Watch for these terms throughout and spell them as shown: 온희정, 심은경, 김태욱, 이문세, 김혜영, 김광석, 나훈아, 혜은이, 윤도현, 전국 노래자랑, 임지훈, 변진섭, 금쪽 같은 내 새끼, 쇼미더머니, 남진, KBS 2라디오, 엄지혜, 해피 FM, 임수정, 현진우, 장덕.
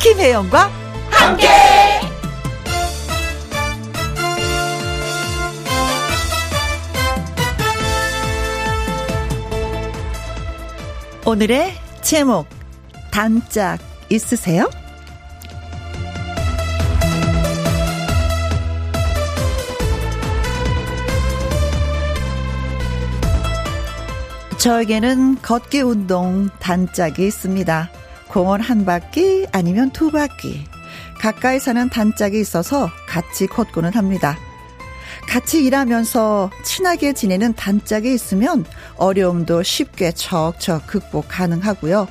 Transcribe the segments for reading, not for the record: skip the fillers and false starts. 김혜영과 함께. 오늘의 제목, 단짝 있으세요? 저에게는 걷기 운동 단짝이 있습니다. 공원 한 바퀴 아니면 두 바퀴. 가까이 사는 단짝이 있어서 같이 걷고는 합니다. 같이 일하면서 친하게 지내는 단짝이 있으면 어려움도 쉽게 척척 극복 가능하고요.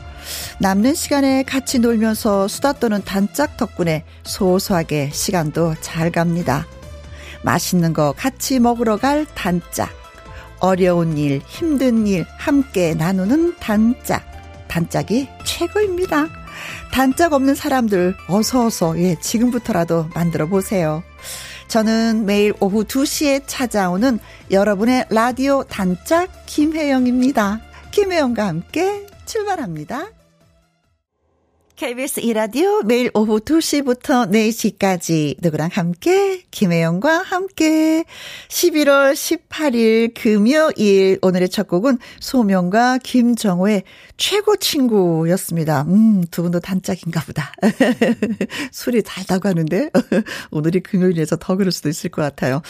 남는 시간에 같이 놀면서 수다 떠는 단짝 덕분에 소소하게 시간도 잘 갑니다. 맛있는 거 같이 먹으러 갈 단짝. 어려운 일, 힘든 일 함께 나누는 단짝. 단짝이 최고입니다. 단짝 없는 사람들 어서어서 예, 지금부터라도 만들어 보세요. 저는 매일 오후 2시에 찾아오는 여러분의 라디오 단짝 김혜영입니다. 김혜영과 함께 출발합니다. KBS 2라디오 매일 오후 2시부터 4시까지 누구랑 함께 김혜영과 함께 11월 18일 금요일 오늘의 첫 곡은 소명과 김정호의 최고 친구였습니다. 두 분도 단짝인가 보다. 술이 달다고 하는데 오늘이 금요일에서 더 그럴 수도 있을 것 같아요.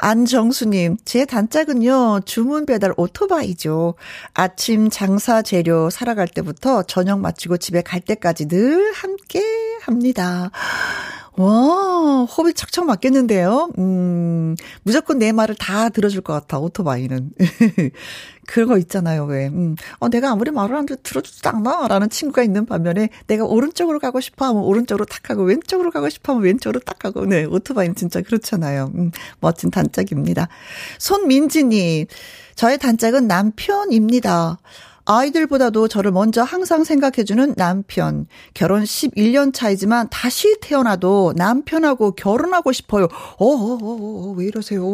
안정수님, 제 단짝은요 주문 배달 오토바이죠. 아침 장사 재료 사러 갈 때부터 저녁 마치고 집에 갈 때까지 늘 함께 합니다. 와, 호흡이 착착 맞겠는데요. 무조건 내 말을 다 들어줄 것 같아, 오토바이는. 그거 있잖아요, 왜. 내가 아무리 말을 안 들어주지도 않아? 라는 친구가 있는 반면에 내가 오른쪽으로 가고 싶어 하면 오른쪽으로 탁 하고 왼쪽으로 가고 싶어 하면 왼쪽으로 딱 하고. 네, 오토바이는 진짜 그렇잖아요. 멋진 단짝입니다. 손민지님, 저의 단짝은 남편입니다. 아이들보다도 저를 먼저 항상 생각해주는 남편. 결혼 11년 차이지만 다시 태어나도 남편하고 결혼하고 싶어요. 왜 이러세요.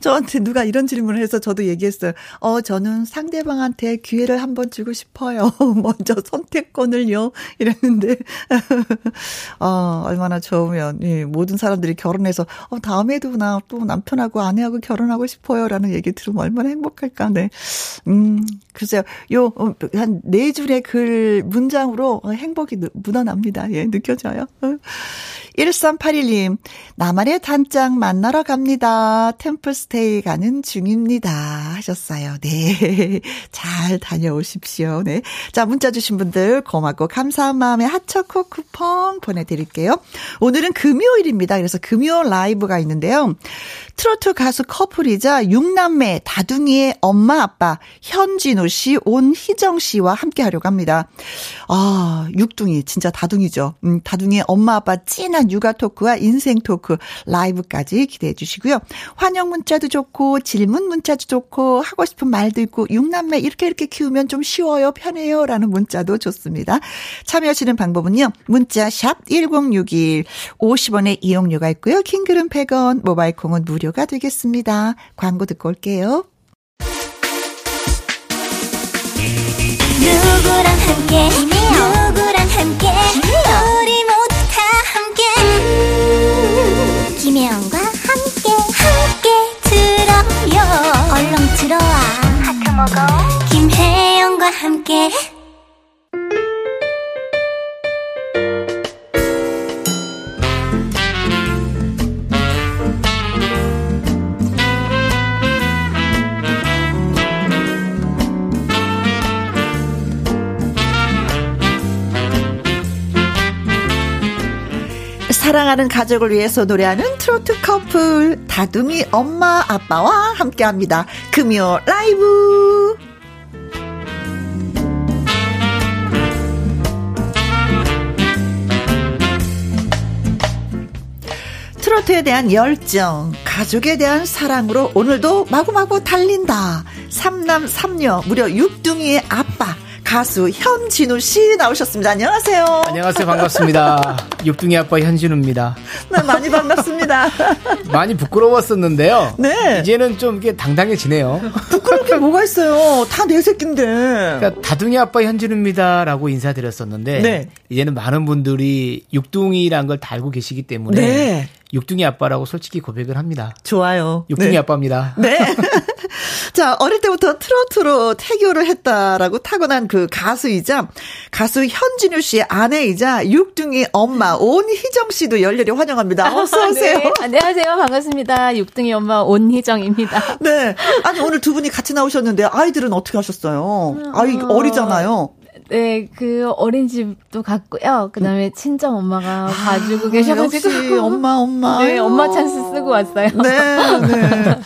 저한테 누가 이런 질문을 해서 저도 얘기했어요. 저는 상대방한테 기회를 한번 주고 싶어요. 먼저 선택권을요. 이랬는데, 얼마나 좋으면, 예, 모든 사람들이 결혼해서, 다음에도 나 또 남편하고 아내하고 결혼하고 싶어요. 라는 얘기 들으면 얼마나 행복할까, 네. 글쎄요. 한 네 줄의 글, 문장으로 행복이 묻어납니다. 예, 느껴져요. 1381님, 나만의 단짝 만나러 갑니다. 템플스테이 가는 중입니다. 하셨어요. 네. 잘 다녀오십시오. 네. 자, 문자 주신 분들 고맙고 감사한 마음에 핫초코 쿠폰 보내드릴게요. 오늘은 금요일입니다. 그래서 금요 라이브가 있는데요. 트로트 가수 커플이자 6남매 다둥이의 엄마 아빠 현진우 씨, 온희정 씨와 함께 하려고 합니다. 아, 6둥이 진짜 다둥이죠. 다둥이의 엄마 아빠 찐한 육아 토크와 인생 토크 라이브까지 기대해 주시고요. 환영 문자도 좋고 질문 문자도 좋고 하고 싶은 말도 있고 6남매 이렇게 키우면 좀 쉬워요, 편해요 라는 문자도 좋습니다. 참여하시는 방법은요. 문자 샵 1061 50원의 이용료가 있고요. 킹글은 100원, 모바일콩은 무료가 되겠습니다. 광고 듣고 올게요. 누구랑 함께 김혜영. 누구랑 함께 김혜영. 우리 모두 다 함께 김혜영과 함께 들어요. 얼렁 들어와 하트 먹어. 김혜영과 함께. 사랑하는 가족을 위해서 노래하는 트로트 커플 다둥이 엄마 아빠와 함께합니다. 금요 라이브. 트로트에 대한 열정, 가족에 대한 사랑으로 오늘도 마구마구 달린다. 3남 3녀 무려 6둥이의 아빠 가수 현진우 씨 나오셨습니다. 안녕하세요. 안녕하세요. 반갑습니다. 육둥이 아빠 현진우입니다. 네, 많이 반갑습니다. 많이 부끄러웠었는데요. 네. 이제는 좀 이게 당당해지네요. 부끄러운 게 뭐가 있어요. 다 내 새끼인데. 그러니까 다둥이 아빠 현진우입니다라고 인사드렸었는데 네. 이제는 많은 분들이 육둥이라는 걸 다 알고 계시기 때문에 네. 육둥이 아빠라고 솔직히 고백을 합니다. 좋아요. 육둥이 네. 아빠입니다. 네. 자, 어릴 때부터 트로트로 태교를 했다라고 타고난 그 가수이자 가수 현진우 씨의 아내이자 육둥이 엄마 온희정 씨도 열렬히 환영합니다. 어서 오세요. 네. 안녕하세요. 반갑습니다. 육둥이 엄마 온희정입니다. 네. 아니 오늘 두 분이 같이 나오셨는데 아이들은 어떻게 하셨어요? 아이 어리잖아요. 네, 그 어린 집도 갔고요. 그 다음에 친정 엄마가 봐주고 계셔가지고. 역시 엄마. 네, 엄마 찬스 쓰고 왔어요. 네.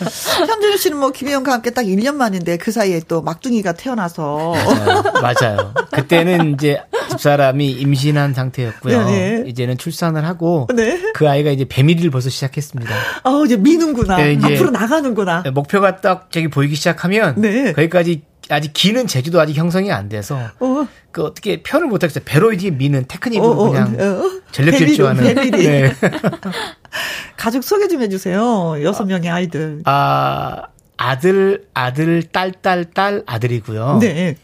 현준우 씨는 뭐 김혜영과 함께 딱 1년 만인데 그 사이에 또 막둥이가 태어나서. 맞아요. 그때는 이제 집사람이 임신한 상태였고요. 네네. 이제는 출산을 하고 네. 그 아이가 이제 배밀이를 벌써 시작했습니다. 이제 미는구나. 네, 이제 앞으로 나가는구나. 목표가 딱 저기 보이기 시작하면 네. 거기까지. 아직 기는 제주도 아직 형성이 안 돼서 그 어떻게 표현을 못하겠어요. 배로 이제 미는 테크닉으로 그냥 전력 질주하는. 네. 가족 소개 좀 해주세요. 6명의 아이들. 아들, 딸, 아들이고요. 네.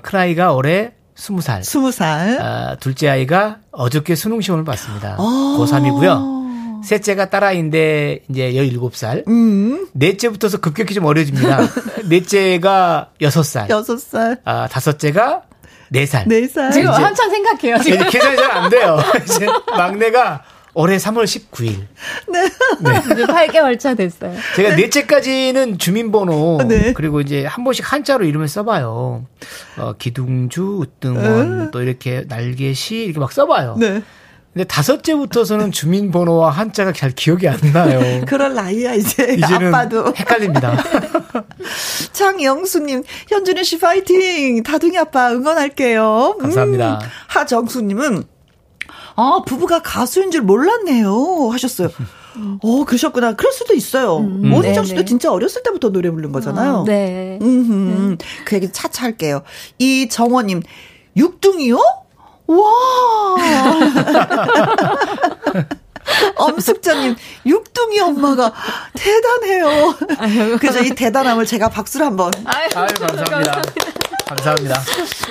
큰아이가 올해 20살. 20살. 둘째 아이가 어저께 수능시험을 봤습니다. 고3이고요. 셋째가 딸아이인데 이제 17살. 넷째부터서 급격히 좀 어려집니다. 넷째가 6살. 6살. 다섯째가 4살. 4살. 지금 한참 생각해요. 지금. 계산이 잘 안 돼요. 이제 막내가 올해 3월 19일. 네. 네. 이제 8개월 차 됐어요. 제가 네. 넷째까지는 주민번호 네. 그리고 이제 한 번씩 한자로 이름을 써봐요. 기둥주, 우등원 또 이렇게 날개시 이렇게 막 써봐요. 네. 근데 다섯째부터서는 주민번호와 한자가 잘 기억이 안 나요. 그럴 나이야 이제는 아빠도 헷갈립니다. 장영수님, 현준우 씨 파이팅. 다둥이 아빠 응원할게요. 감사합니다. 하정수님은 부부가 가수인 줄 몰랐네요 하셨어요. 그러셨구나. 그럴 수도 있어요. 오희정 씨도 진짜 어렸을 때부터 노래 부른 거잖아요. 네. 그 얘기 차차 할게요. 이정원님, 육둥이요? 와! 엄숙자님, 육둥이 엄마가 대단해요. 그래서 이 대단함을 제가 박수로 한번. 아유, 감사합니다. 감사합니다.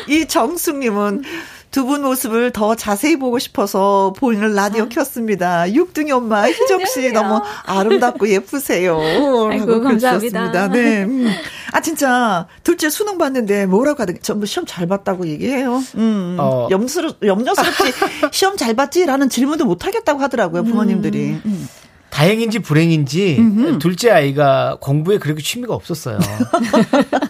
이 정숙님은 두 분 모습을 더 자세히 보고 싶어서 보이는 라디오 켰습니다. 육둥이 엄마 희정 씨 너무 아름답고 예쁘세요. 아이고, 감사합니다. 네. 진짜 둘째 수능 봤는데 뭐라고 하던가 전부 시험 잘 봤다고 얘기해요. 염려스럽지 시험 잘 봤지라는 질문도 못 하겠다고 하더라고요 부모님들이. 다행인지 불행인지 둘째 아이가 공부에 그렇게 취미가 없었어요.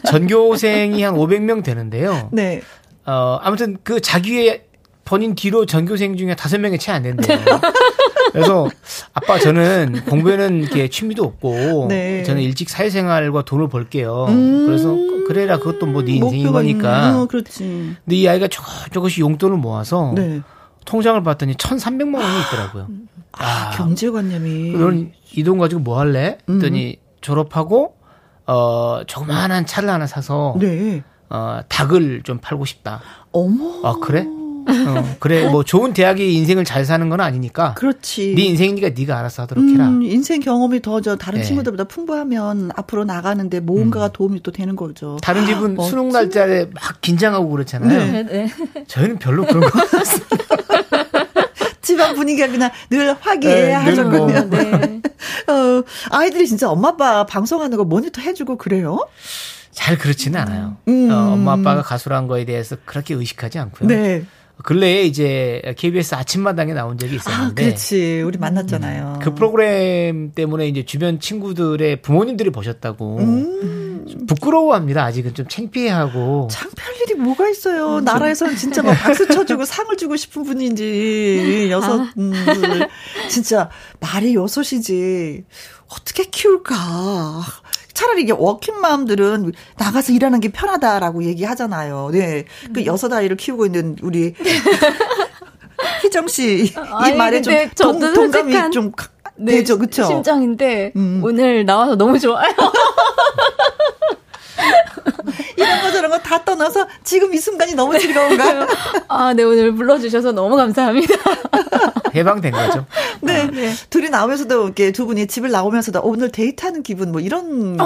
전교생이 한 500명 되는데요. 네. 아무튼 그 자기의 본인 뒤로 전교생 중에 5명이 채 안 된대요. 그래서 아빠 저는 공부에는 이렇게 취미도 없고 네. 저는 일찍 사회생활과 돈을 벌게요. 그래서 그래라 그것도 뭐 네 인생인 거니까. 그렇지. 근데 이 아이가 조금씩 용돈을 모아서 네. 통장을 봤더니 1,300만 원이 있더라고요. 경제관념이. 그런 이 돈 가지고 뭐 할래? 했더니 졸업하고 조그만한 차를 하나 사서 네. 닭을 좀 팔고 싶다. 어머. 그래? 그래 뭐 좋은 대학이 인생을 잘 사는 건 아니니까. 그렇지. 네 인생이니까 네가 알아서 하도록 해라. 인생 경험이 더 다른 네. 친구들보다 풍부하면 앞으로 나가는데 뭔가가 도움이 또 되는 거죠. 다른 집은 수능 날짜에 막 긴장하고 그렇잖아요. 네. 저희는 별로 그런 거 없어요. 집안 분위기가 그냥 늘 화기애애하셨군요. 네, 네. 아이들이 진짜 엄마 아빠 방송하는 거 모니터 해주고 그래요? 잘 그렇지는 않아요. 엄마 아빠가 가수라는 거에 대해서 그렇게 의식하지 않고요. 네. 근래에 이제 KBS 아침마당에 나온 적이 있었는데 그렇지. 우리 만났잖아요. 그 프로그램 때문에 이제 주변 친구들의 부모님들이 보셨다고 부끄러워합니다. 아직은 좀 창피해하고. 창피할 일이 뭐가 있어요. 나라에서는 진짜 막 박수 쳐주고 상을 주고 싶은 분인지 진짜 말이 여섯이지 어떻게 키울까. 차라리 이게 워킹맘들은 나가서 일하는 게 편하다라고 얘기하잖아요. 네. 그 6아이를 키우고 있는 우리 희정 씨 이 말에 좀 동감이 좀 네, 되죠. 그렇죠? 심정인데 오늘 나와서 너무 좋아요. 이런 거 저런 거 다 떠나서 지금 이 순간이 너무 즐거운가요? 아, 네, 오늘 불러주셔서 너무 감사합니다. 해방된 거죠? 네. 아. 네. 둘이 나오면서도 이렇게 두 분이 집을 나오면서도 오늘 데이트하는 기분 뭐 이런.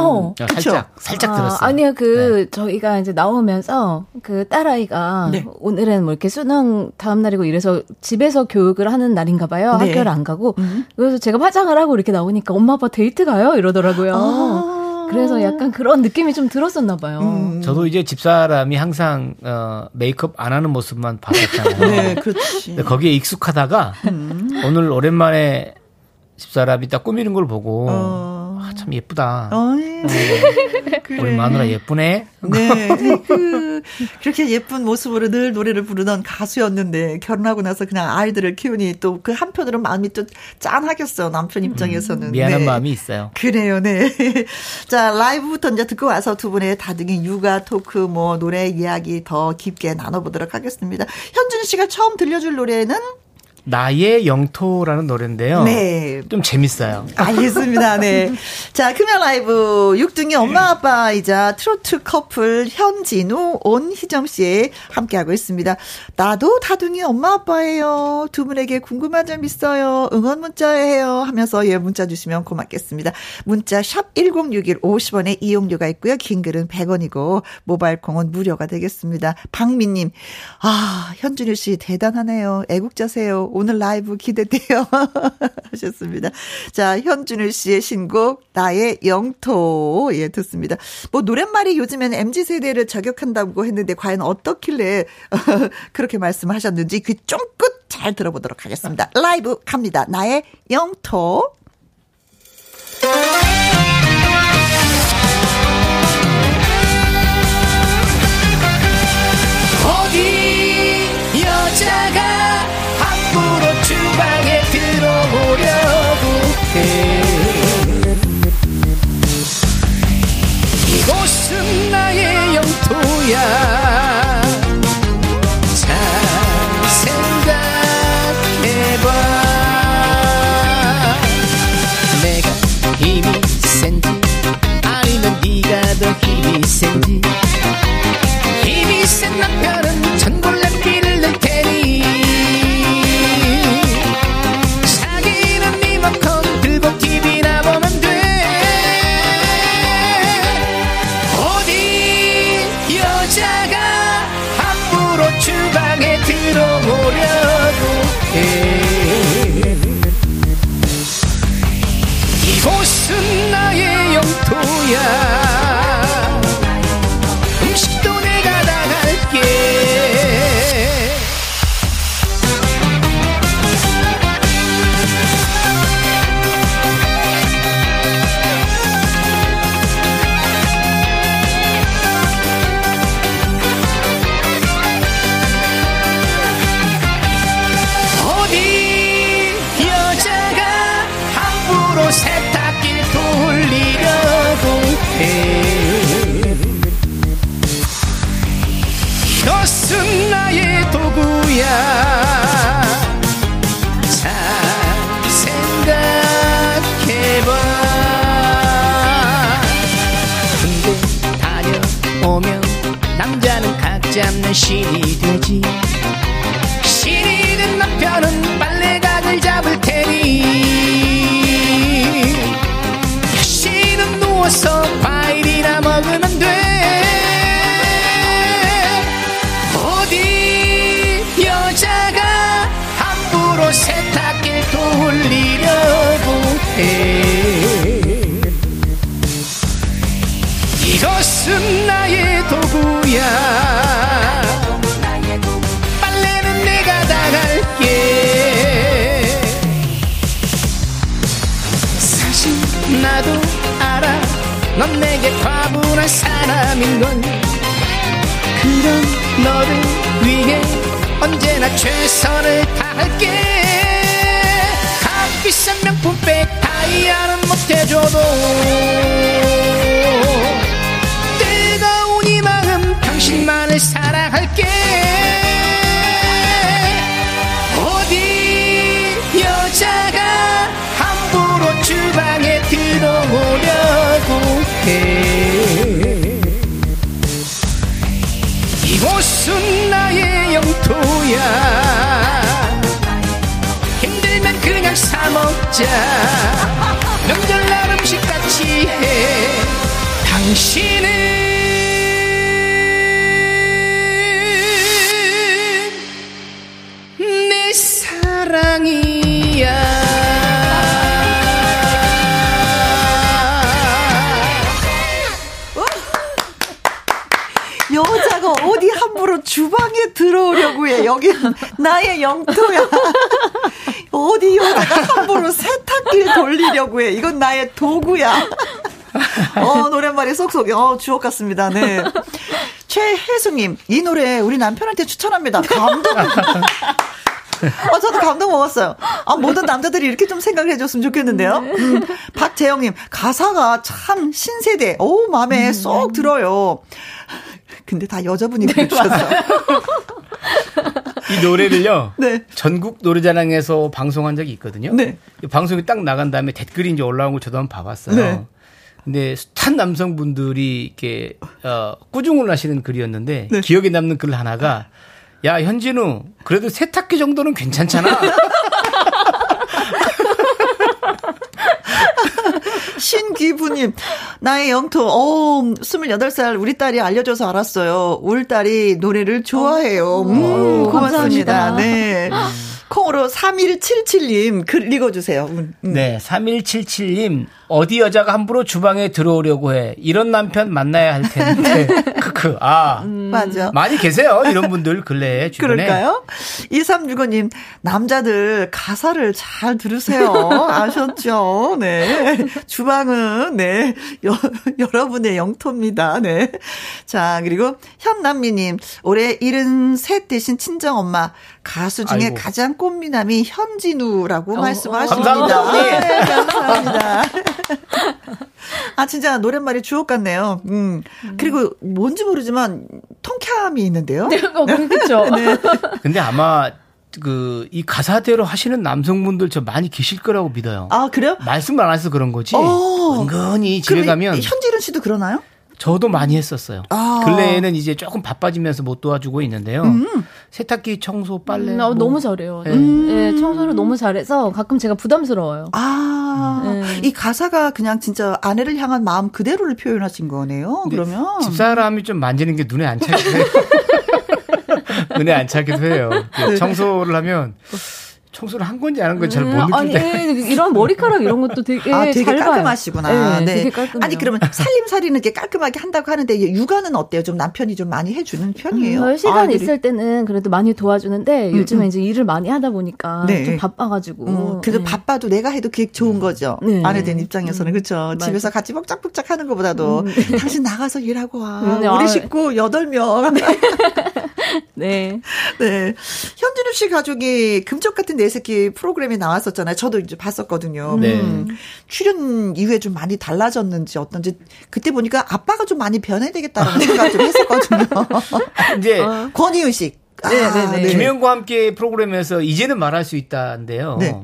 살짝 아, 들었어요. 아니요, 네. 저희가 이제 나오면서 그 딸아이가 네. 오늘은 뭐 이렇게 수능 다음날이고 이래서 집에서 교육을 하는 날인가 봐요. 네. 학교를 안 가고. 그래서 제가 화장을 하고 이렇게 나오니까 엄마 아빠 데이트 가요? 이러더라고요. 아. 그래서 약간 그런 느낌이 좀 들었었나 봐요. 저도 이제 집사람이 항상 메이크업 안 하는 모습만 봤었잖아요. 네, 그렇지. 거기에 익숙하다가 오늘 오랜만에 집사람이 딱 꾸미는 걸 보고 아, 참 예쁘다. 그래. 우리 마누라 예쁘네. 네, 그렇게 예쁜 모습으로 늘 노래를 부르던 가수였는데 결혼하고 나서 그냥 아이들을 키우니 또 그 한편으로 마음이 또 짠하겠어. 남편 입장에서는. 미안한 네. 마음이 있어요. 그래요. 네. 자, 라이브부터 이제 듣고 와서 두 분의 다둥이 육아 토크 뭐 노래 이야기 더 깊게 나눠보도록 하겠습니다. 현준 씨가 처음 들려줄 노래는? 나의 영토라는 노래인데요. 네. 좀 재밌어요. 알겠습니다. 네. 자, 금요 라이브 6등의 엄마 아빠이자 트로트 커플 현진우, 온희정 씨 함께하고 있습니다. 나도 다둥이 엄마 아빠예요. 두 분에게 궁금한 점 있어요. 응원 문자예요. 하면서 예, 문자 주시면 고맙겠습니다. 문자 샵 1061 50원에 이용료가 있고요. 긴 글은 100원이고 모바일 콩은 무료가 되겠습니다. 박민님. 아, 현진우 씨 대단하네요. 애국자세요. 오늘 라이브 기대돼요. 하셨습니다. 자, 현준우 씨의 신곡 나의 영토 예 듣습니다. 뭐 노랫말이 요즘에는 MZ세대를 저격한다고 했는데 과연 어떻길래 그렇게 말씀하셨는지 귀 쫑긋 잘 들어보도록 하겠습니다. 라이브 갑니다. 나의 영토. 어디 여자가 주방에 들어오려고 해. 이곳은 나의 영토야. 잘 생각해봐. 내가 힘이 센지 아니면 네가 더 힘이 센지. 힘이 센 남편은 전골냄비를 낼 테니. 이곳은 나의 영토야. 음식도 내가 다 할게. 이것은 나의 도구야. 잘 생각해봐. 군대 다녀오면 남자는 각 잡는 신이 되지. 신이 된 남편은 빨래각을 잡을 테니. 신은 누워서 과일이나 먹으면 돼. 여자가 함부로 세탁기를 돌리려고 해. 이것은 나의 도구야. 빨래는 내가 다 할게. 사실 나도 알아. 넌 내게 과분한 사람인걸. 그런 너를 위해 언제나 최선을 다할게. 값비싼 명품백 다이아는 못해줘도 뜨거운 이 마음 당신만을 사랑할게. 어디 여자가 함부로 주방에 들어오려고 해. 너는 나의 영토야. 힘들면 그냥 사 먹자. 명절날 음식 같이 해. 당신은 내 사랑이야. 여자가 어디 함부로 주방에 들어오려고 해. 여기 나의 영토야. 어디 여자가 함부로 세탁기를 돌리려고 해. 이건 나의 도구야. 노랫말이 쏙쏙. 주옥 같습니다. 네. 최혜수님, 이 노래 우리 남편한테 추천합니다. 감동. 저도 감동 먹었어요. 모든 남자들이 이렇게 좀 생각을 해줬으면 좋겠는데요. 박재영님, 가사가 참 신세대. 마음에 쏙 들어요. 근데 다 여자분이 부르셨어요. 이 노래를요. 네. 전국 노래자랑에서 방송한 적이 있거든요. 네. 방송이 딱 나간 다음에 댓글이 이제 올라온 걸 저도 한번 봐봤어요. 네. 근데 숱한 남성분들이 이렇게 꾸중을 하시는 글이었는데 네. 기억에 남는 글 하나가 야 현진우 그래도 세탁기 정도는 괜찮잖아. 신기부님, 나의 영토. 28살 우리 딸이 알려줘서 알았어요. 우리 딸이 노래를 좋아해요. 고맙습니다. 네. 콩으로 3177님 글 읽어주세요. 네, 3177님 어디 여자가 함부로 주방에 들어오려고 해. 이런 남편 만나야 할 텐데. 크크. 맞아. 많이 계세요. 이런 분들 근래에 주변에. 그럴까요? 2365님 남자들 가사를 잘 들으세요. 아셨죠? 네. 주방은 네 여러분의 영토입니다. 네. 자 그리고 현남미님 올해 73 되신 친정엄마 가수 중에 아이고. 가장 꽃미남이 현진우라고 말씀하십니다. 감사합니다. 네, 감사합니다. 진짜 노랫말이 주옥 같네요. 그리고 뭔지 모르지만 통쾌함이 있는데요. 네, 그렇죠. 네. 근데 아마 이 가사대로 하시는 남성분들 저 많이 계실 거라고 믿어요. 그래요? 말씀을 안 해서 그런 거지. 은근히 집에 가면. 현진우 씨도 그러나요? 저도 많이 했었어요. 근래에는 이제 조금 바빠지면서 못 도와주고 있는데요. 세탁기, 청소, 빨래. 너무 잘해요. 네. 네, 청소를 너무 잘해서 가끔 제가 부담스러워요. 네. 이 가사가 그냥 진짜 아내를 향한 마음 그대로를 표현하신 거네요. 그러면 집사람이 좀 만지는 게 눈에 안 차기도 해요. 눈에 안 차기도 해요. 청소를 하면. 청소를 한 건지 안 한 건지 잘 못 느끼는데 이런 머리카락 이런 것도 되게 되게 잘 깔끔하시구나. 네, 네. 되게 깔끔해요. 그러면 살림살이는 이렇게 깔끔하게 한다고 하는데 육아는 어때요? 좀 남편이 좀 많이 해주는 편이에요? 시간 있을 때는 그래도 많이 도와주는데 요즘에 이제 일을 많이 하다 보니까 네. 좀 바빠가지고 그래도 바빠도 내가 해도 그게 좋은 거죠. 네. 아내된 입장에서는 그렇죠. 집에서 같이 뻑짝뻑짝 하는 것보다도 당신 나가서 일하고 와. 우리 식구 8명. 네. 네. 현진우 씨 가족이 금쪽 같은 내 새끼 프로그램에 나왔었잖아요. 저도 이제 봤었거든요. 네. 출연 이후에 좀 많이 달라졌는지 어떤지 그때 보니까 아빠가 좀 많이 변해야 되겠다는 생각을 좀 했었거든요. 이제 권희윤식. 네. 김혜영과 함께 프로그램에서 이제는 말할 수 있다인데요. 네.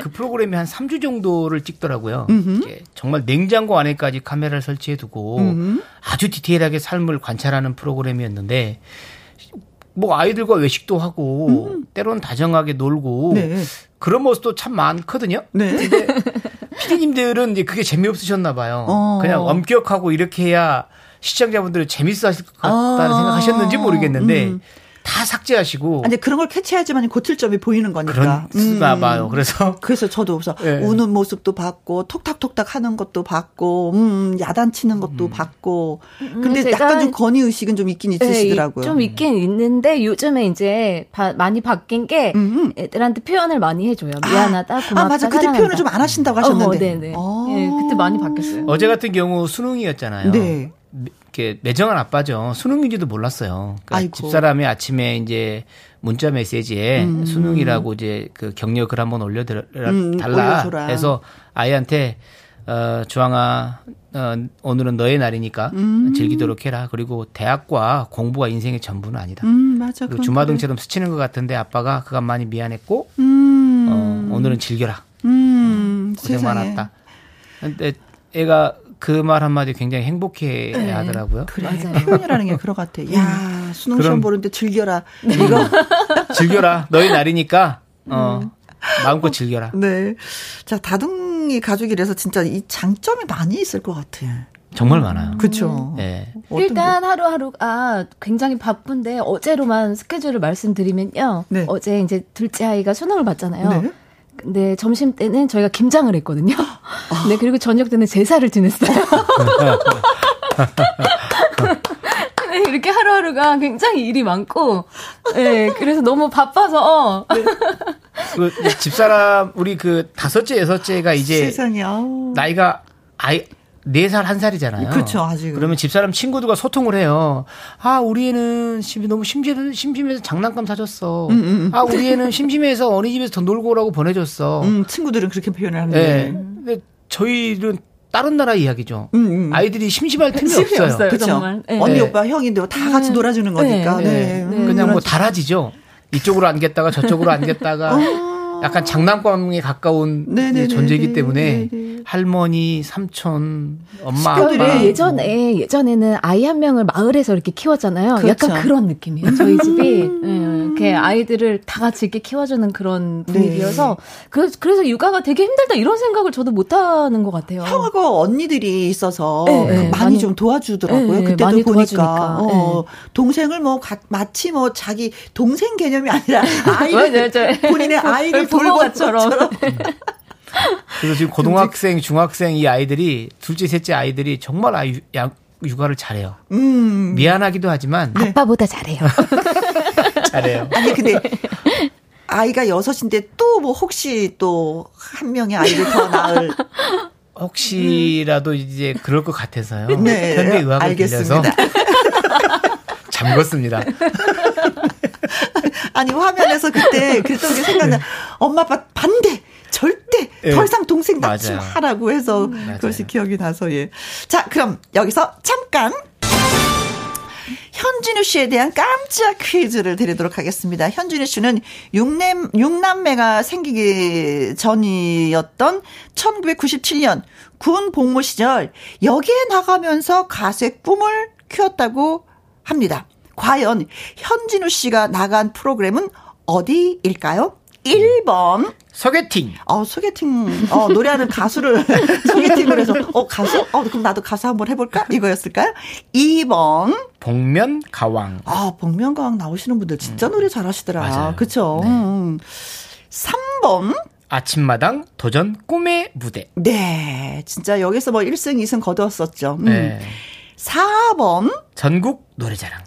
그 프로그램이 한 3주 정도를 찍더라고요. 정말 냉장고 안에까지 카메라를 설치해두고 아주 디테일하게 삶을 관찰하는 프로그램이었는데 뭐 아이들과 외식도 하고 때론 다정하게 놀고 그런 모습도 참 많거든요. 네. 근데 피디님들은 이제 그게 재미없으셨나 봐요. 그냥 엄격하고 이렇게 해야 시청자분들은 재밌어 하실 것 같다는 생각하셨는지 모르겠는데 다 삭제하시고. 근데 그런 걸 캐치하지만 고칠 점이 보이는 거니까. 그런가 봐요. 그래서 저도 그래서 우는 모습도 봤고 톡탁톡탁 하는 것도 봤고 야단치는 것도 봤고. 근데 약간 좀 권위의식은 좀 있긴 있으시더라고요. 좀 있긴 있는데 요즘에 이제 많이 바뀐 게 애들한테 표현을 많이 해줘요. 미안하다, 고맙다, 맞아. 그때 사랑한다. 표현을 좀 안 하신다고 하셨는데. 네네. 그때 많이 바뀌었어요. 어제 같은 경우 수능이었잖아요. 네. 이렇게 매정한 아빠죠. 수능인지도 몰랐어요. 그러니까 집사람이 아침에 이제 문자 메시지에 수능이라고 이제 그 격려 글 한번 올려달라 해서 아이한테 주황아 오늘은 너의 날이니까 즐기도록 해라. 그리고 대학과 공부가 인생의 전부는 아니다. 맞아. 주마등처럼 스치는 것 같은데 아빠가 그간 많이 미안했고 오늘은 즐겨라. 고생 세상에. 많았다. 근데 애가 그 말 한마디 굉장히 행복해 하더라고요. 그래. 맞아요. 표현이라는 게 그런 것 같아. 야, 야, 수능 시험 보는데 즐겨라. 이거 즐겨라. 너의 날이니까. 마음껏 즐겨라. 네. 자, 다둥이 가족이라서 진짜 이 장점이 많이 있을 것 같아요. 정말 많아요. 그렇죠. 네. 일단 하루하루가 굉장히 바쁜데 어제로만 스케줄을 말씀드리면요. 네. 어제 이제 둘째 아이가 수능을 봤잖아요. 네. 근데 점심 때는 저희가 김장을 했거든요. 네, 그리고 저녁 때는 제사를 지냈어요. 네, 이렇게 하루하루가 굉장히 일이 많고, 네, 그래서 너무 바빠서. 네. 그 집사람 우리 그 다섯째 여섯째가 이제 세상에, 나이가 아이 4살, 1살이잖아요. 그렇죠, 아직. 그러면 집사람 친구들과 소통을 해요. 아, 우리 애는 너무 심심해서 장난감 사줬어. 아, 우리 애는 심심해서 어린이집에서 더 놀고 오라고 보내줬어. 친구들은 그렇게 표현을 하는데. 네. 근데 저희는 다른 나라 이야기죠. 아이들이 심심할 틈이 없어요. 그렇죠. 네. 언니, 오빠, 형인데 다 같이 놀아주는 거니까. 네. 네. 네. 그냥 뭐 다라지죠. 이쪽으로 안겠다가 저쪽으로 안겠다가. 약간 장난감에 가까운 네네네네. 존재이기 때문에 네네네. 할머니, 삼촌, 엄마, 아빠. 예전에는 아이 한 명을 마을에서 이렇게 키웠잖아요. 그렇죠. 약간 그런 느낌이에요. 저희 집이 이렇게 아이들을 다 같이 이렇게 키워주는 그런 분위기여서 네. 그래서 육아가 되게 힘들다 이런 생각을 저도 못하는 것 같아요. 형하고 언니들이 있어서 네, 네, 많이 좀 도와주더라고요. 네, 그때도 많이 보니까 네. 동생을 뭐 마치 뭐 자기 동생 개념이 아니라 아이를 본인의 아이를 부모처럼. 그래서 지금 고등학생, 중학생 이 아이들이 둘째, 셋째 아이들이 정말 육아를 잘해요. 미안하기도 하지만 아빠보다 잘해요. 잘해요. 아니 근데 아이가 6인데 또 뭐 혹시 또 한 명의 아이를 더 낳을. 혹시라도 이제 그럴 것 같아서요. 네, 현대 의학을 알겠습니다. 빌려서 잠궜습니다. 아니 화면에서 그랬던 게 생각나. 네. 엄마 아빠 반대 절대 네. 더 이상 동생 낳지 마라고 해서 그것이 기억이 나서 예. 자 그럼 여기서 잠깐 현진우 씨에 대한 깜짝 퀴즈를 드리도록 하겠습니다. 현진우 씨는 6남매가 생기기 전이었던 1997년 군 복무 시절 여기에 나가면서 가수의 꿈을 키웠다고 합니다. 과연 현진우 씨가 나간 프로그램은 어디일까요? 1번 소개팅. 소개팅. 노래하는 가수를 소개팅을 해서 가수? 그럼 나도 가수 한번 해볼까? 이거였을까요? 2번 복면가왕. 복면가왕 나오시는 분들 진짜 노래 잘하시더라. 맞아요. 그렇죠. 네. 3번 아침마당 도전 꿈의 무대. 네. 진짜 여기서 뭐 1승 2승 거두었었죠. 네. 4번 전국 노래자랑.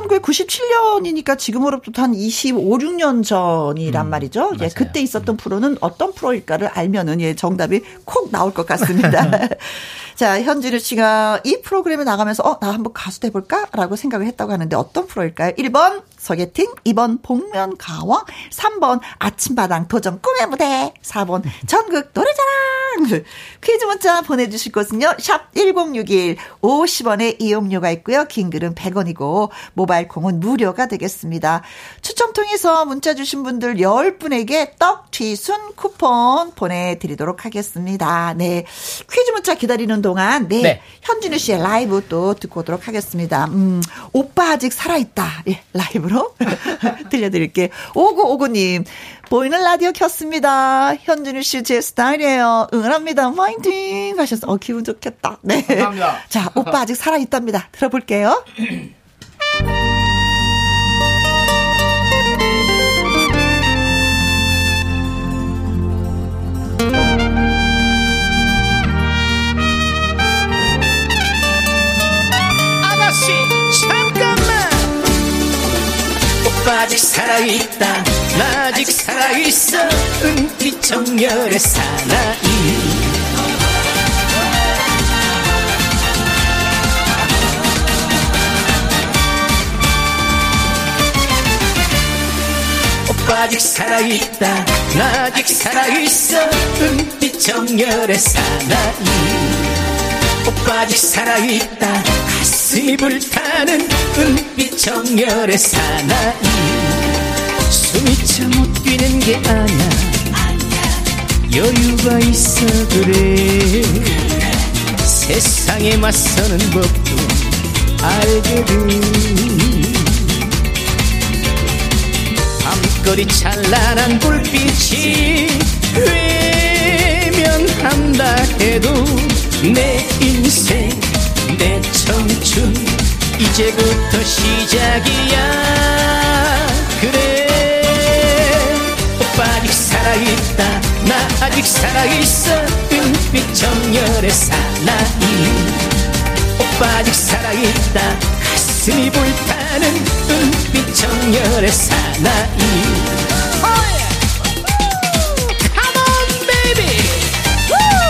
1997년이니까 지금으로부터 한 25, 6년 전이란 말이죠. 예, 그때 있었던 프로는 어떤 프로일까를 알면은 예, 정답이 콕 나올 것 같습니다. 자, 현진우 씨가 이 프로그램에 나가면서 나 한번 가수 돼볼까라고 생각을 했다고 하는데 어떤 프로일까요? 1번 소개팅, 2번 복면가왕, 3번 아침마당 도전 꿈의 무대, 4번 전국 노래자랑. 퀴즈 문자 보내주실 곳은요. 샵 1061 50원의 이용료가 있고요. 긴 글은 100원이고 모바일 콩은 무료가 되겠습니다. 추첨 통해서 문자 주신 분들 10분에게 떡튀순 쿠폰 보내드리도록 하겠습니다. 네, 퀴즈 문자 기다리는 동안 네. 현진우 씨의 라이브 또 듣고 오도록 하겠습니다. 오빠 아직 살아있다. 예, 라이브로 들려드릴게요. 5959님 보이는 라디오 켰습니다. 현진우 씨 제 스타일이에요. 응원합니다. 파이팅 하셔서 기분 좋겠다. 네. 감사합니다. 자, 오빠 아직 살아있답니다. 들어볼게요. 아가씨 잠깐만 오빠 아직 살아있다. 나 아직 살아있어. 은빛 정열의 사나이. 오빠 아직 살아있다. 나 아직 살아있어. 은빛 정열의 사나이. 오빠 아직 살아있다. 가슴이 불타는 은빛 정열의 사나이. 숨이 차 못 뛰는 게 아냐. 여유가 있어 그래. 세상에 맞서는 법도 알게 된 밤거리 찬란한 불빛이 외면한다 해도 내 인생 내 청춘 이제부터 시작이야. 그래 오빠 아직 살아있다 나 아직 살아있어 은빛 정열의 사나이 오빠 아직 살아있다 가슴이 불타는 은빛 정열의 사나이 Come on baby Woo!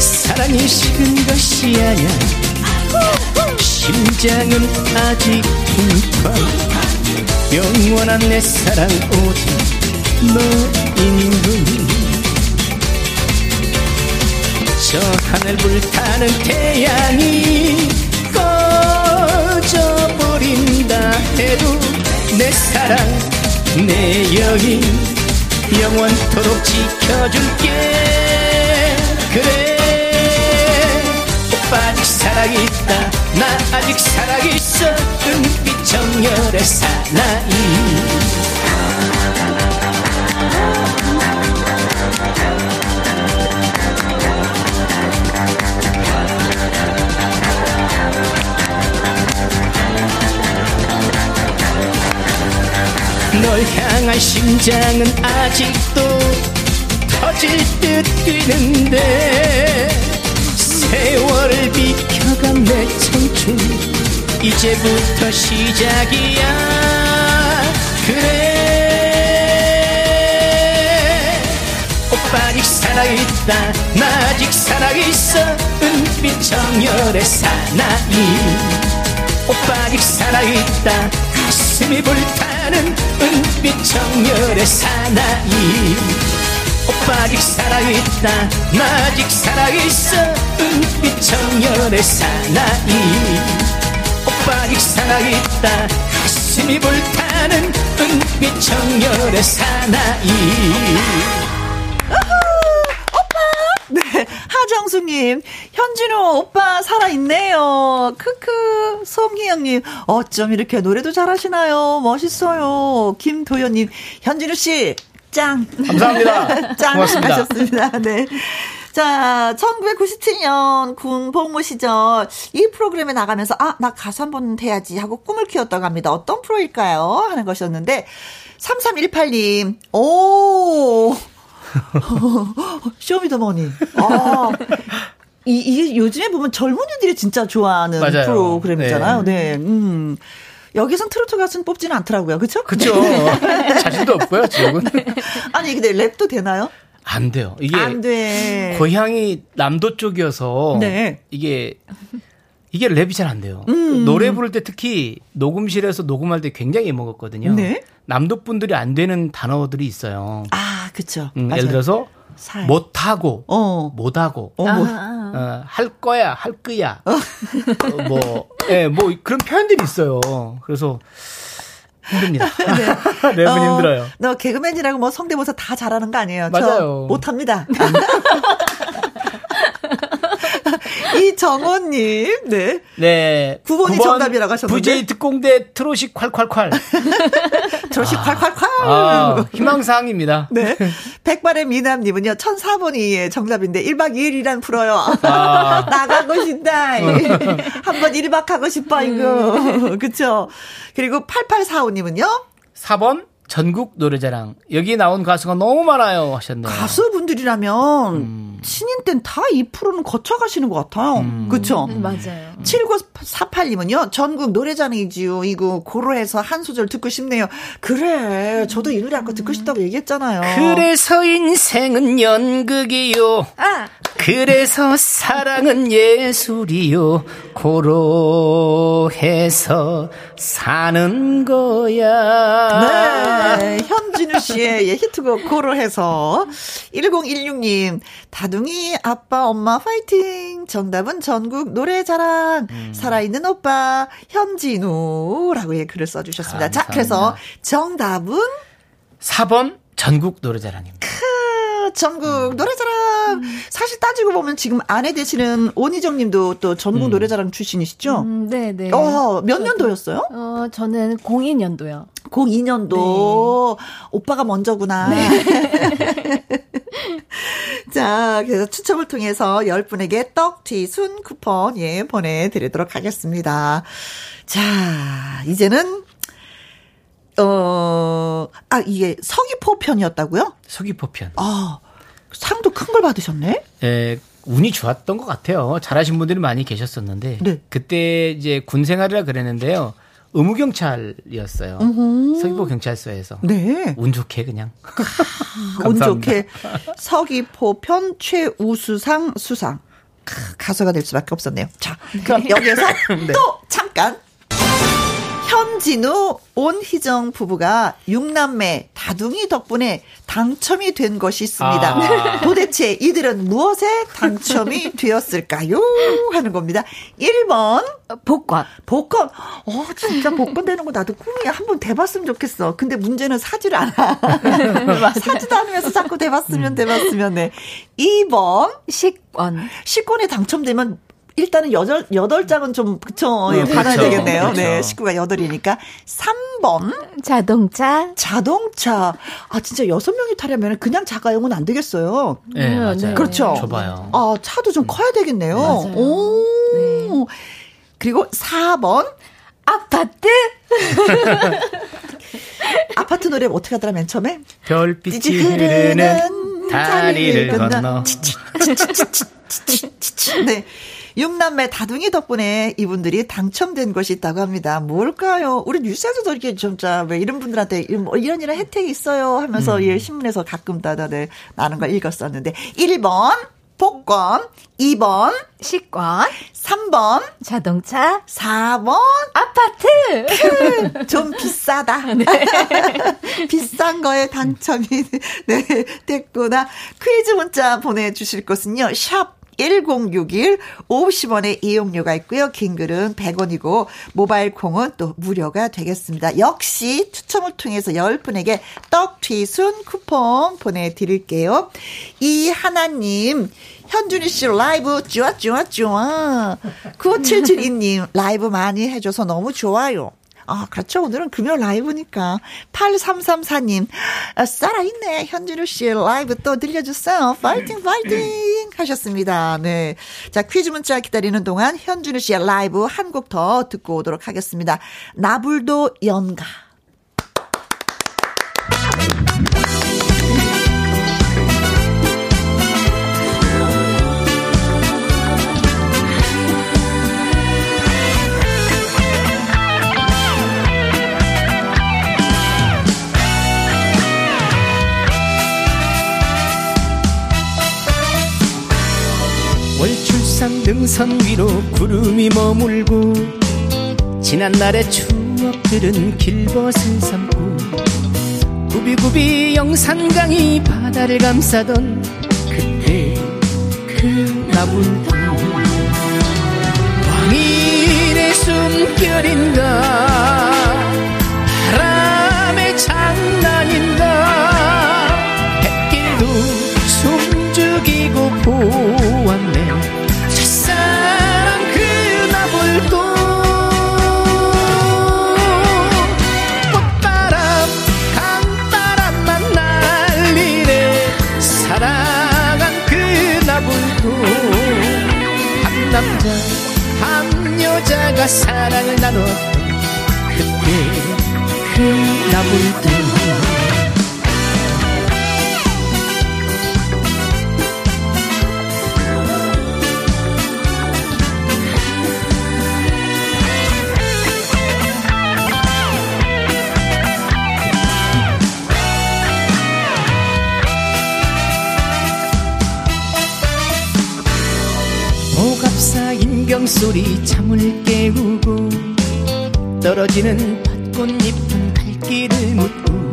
사랑이 식은 것이 아냐 심장은 아직 쿵쾅 영원한 내 사랑 오직 너인군 저 하늘 불타는 태양이 꺼져버린다 해도 내 사랑 내 여인 영원토록 지켜줄게. 그래 오빠 아직 살아있다 나 아직 살아있어 은빛 정열의 사나이 널 향한 심장은 아직도 터질 듯 뛰는데 세월을 비켜간 내 청춘 이제부터 시작이야. 그래 오빠 아직 살아있다 나 아직 살아있어 은빛 정열의 사나이 오빠 아직 살아있다 가슴이 불타 은빛 정열의 사나이 오빠 아직 살아있다 나 아직 살아있어 은빛 정열의 사나이 오빠 아직 살아있다 가슴이 불타는 은빛 정열의 사나이 하정수님, 현진우 오빠 살아있네요. 크크. 송희영님, 어쩜 이렇게 노래도 잘하시나요? 멋있어요. 김도현님, 현진우 씨, 짱. 감사합니다. 짱. 고맙습니다. 하셨습니다. 네. 자, 1997년 군 복무 시절 이 프로그램에 나가면서 아, 나 가수 한번 돼야지 하고 꿈을 키웠다고 합니다. 어떤 프로일까요? 하는 것이었는데 3318님, 오. 쇼미더머니. 아, 이게 요즘에 보면 젊은이들이 진짜 좋아하는 맞아요. 프로그램이잖아요. 네. 네. 여기선 트로트 가수는 뽑지는 않더라고요. 그렇죠? 그렇죠. 자신도 없고요. 지금은. 네. 아니 근데 랩도 되나요? 안 돼요. 이게 안 돼. 고향이 남도 쪽이어서 네. 이게 랩이 잘 안 돼요. 노래 부를 때 특히 녹음실에서 녹음할 때 굉장히 애먹었거든요. 네. 남도 분들이 안 되는 단어들이 있어요. 아, 그렇죠. 예를 들어서 못하고, 못하고, 할 거야, 할 거야, 그런 표현들이 있어요. 그래서 힘듭니다. 네, 랩은 힘들어요. 너 개그맨이라고 뭐 성대모사 다 잘하는 거 아니에요? 맞아요. 못합니다. 이정원님, 네. 네. 9번이 정답이라고 하셨는데. VJ 특공대 트로식 콸콸콸. 트로식 콸콸콸. 희망사항입니다. 네. 백발의 미남님은요, 1004번이 정답인데, 1박 2일이란 풀어요. 아. 나가고 싶다. 한번 1박 하고 싶어, 이거. 그쵸. 그리고 8845님은요? 4번? 전국 노래자랑 여기 나온 가수가 너무 많아요 하셨네요. 가수분들이라면 신인 땐 다 이 프로는 거쳐가시는 것 같아요. 그렇죠? 맞아요. 7948님은요. 전국 노래자랑이지요. 이거 고로해서 한 소절 듣고 싶네요. 그래. 저도 이 노래 아까 듣고 싶다고 얘기했잖아요. 그래서 인생은 연극이요. 아. 그래서 사랑은 예술이요. 고로해서 사는 거야. 네. 현진우 씨의 히트곡 고로해서. 1016님 다둥이 아빠 엄마 화이팅. 정답은 전국 노래자랑 살아있는 오빠 현진우라고 글을 써주셨습니다. 감사합니다. 자 그래서 정답은 4번 전국 노래자랑입니다. 전국 노래자랑. 사실 따지고 보면 지금 아내 되시는 온희정 님도 또 전국 노래자랑 출신이시죠? 네네. 몇 년도였어요? 저는 02년도요. 02년도. 네. 오빠가 먼저구나. 네. 자, 그래서 추첨을 통해서 10분에게 떡, 티, 순 쿠폰, 예, 보내드리도록 하겠습니다. 자, 이제는, 이게 서귀포 편이었다고요? 서귀포 편. 상도 큰 걸 받으셨네? 예, 운이 좋았던 것 같아요. 잘하신 분들이 많이 계셨었는데. 네. 그때 이제 군 생활이라 그랬는데요. 의무경찰이었어요. 서귀포 경찰서에서. 네. 운 좋게 그냥. 운 좋게. 서귀포 편 최우수상 수상. 가수가 될 수밖에 없었네요. 자, 그럼 네. 여기에서 네. 또 잠깐. 현진우, 온희정 부부가 6남매 다둥이 덕분에 당첨이 된 것이 있습니다. 아. 도대체 이들은 무엇에 당첨이 되었을까요? 하는 겁니다. 1번. 복권. 진짜 복권 되는 거 나도 꿈이야. 한번 대봤으면 좋겠어. 근데 문제는 사지를 않아. 사지도 않으면서 자꾸 대봤으면. 네. 2번. 식권에 당첨되면 일단은 8장은 좀, 그쵸, 예, 받아야 되겠네요. 그쵸. 네, 식구가 8이니까. 3번. 자동차. 아, 진짜 6명이 타려면 그냥 자가용은 안 되겠어요. 네, 맞아요. 그렇죠. 좁아요. 아, 차도 좀 커야 되겠네요. 맞아요. 오. 네. 그리고 4번. 아파트. 아파트 노래 어떻게 하더라, 맨 처음에? 별빛이 흐르는 다리를 건너. 네. 6남매 다둥이 덕분에 이분들이 당첨된 것이 있다고 합니다. 뭘까요? 우리 뉴스에서도 이렇게 진짜 왜 이런 분들한테 이런 혜택이 있어요 하면서 예, 신문에서 가끔 다들 나는 걸 읽었었는데 1번 복권, 2번 식권, 3번 자동차, 4번 아파트. 좀 비싸다. 네. 비싼 거에 당첨이 네, 됐구나. 퀴즈 문자 보내주실 곳은요. 샵 1061 50원의 이용료가 있고요. 긴 글은 100원이고 모바일 콩은 또 무료가 되겠습니다. 역시 추첨을 통해서 10분에게 떡, 튀, 순 쿠폰 보내드릴게요. 이하나님, 현준이 씨 라이브 좋아. 9772님 라이브 많이 해줘서 너무 좋아요. 아, 그렇죠. 오늘은 금요 라이브니까. 8334님, 살아있네. 현진우 씨의 라이브 또 들려주세요. 파이팅! 하셨습니다. 네. 자, 퀴즈 문자 기다리는 동안 현진우 씨의 라이브 한 곡 더 듣고 오도록 하겠습니다. 나불도 연가. 월출산 능선 위로 구름이 머물고 지난날의 추억들은 길벗을 삼고 굽이굽이 영산강이 바다를 감싸던 그때 그 나불도 왕인의 숨결인가 바람의 장난인가 햇길도 숨죽이고 보았네 남자 한 여자가 사랑을 나눴던 그때 그 나불도 인경소리 잠을 깨우고 떨어지는 밭꽃잎은 발길을 묻고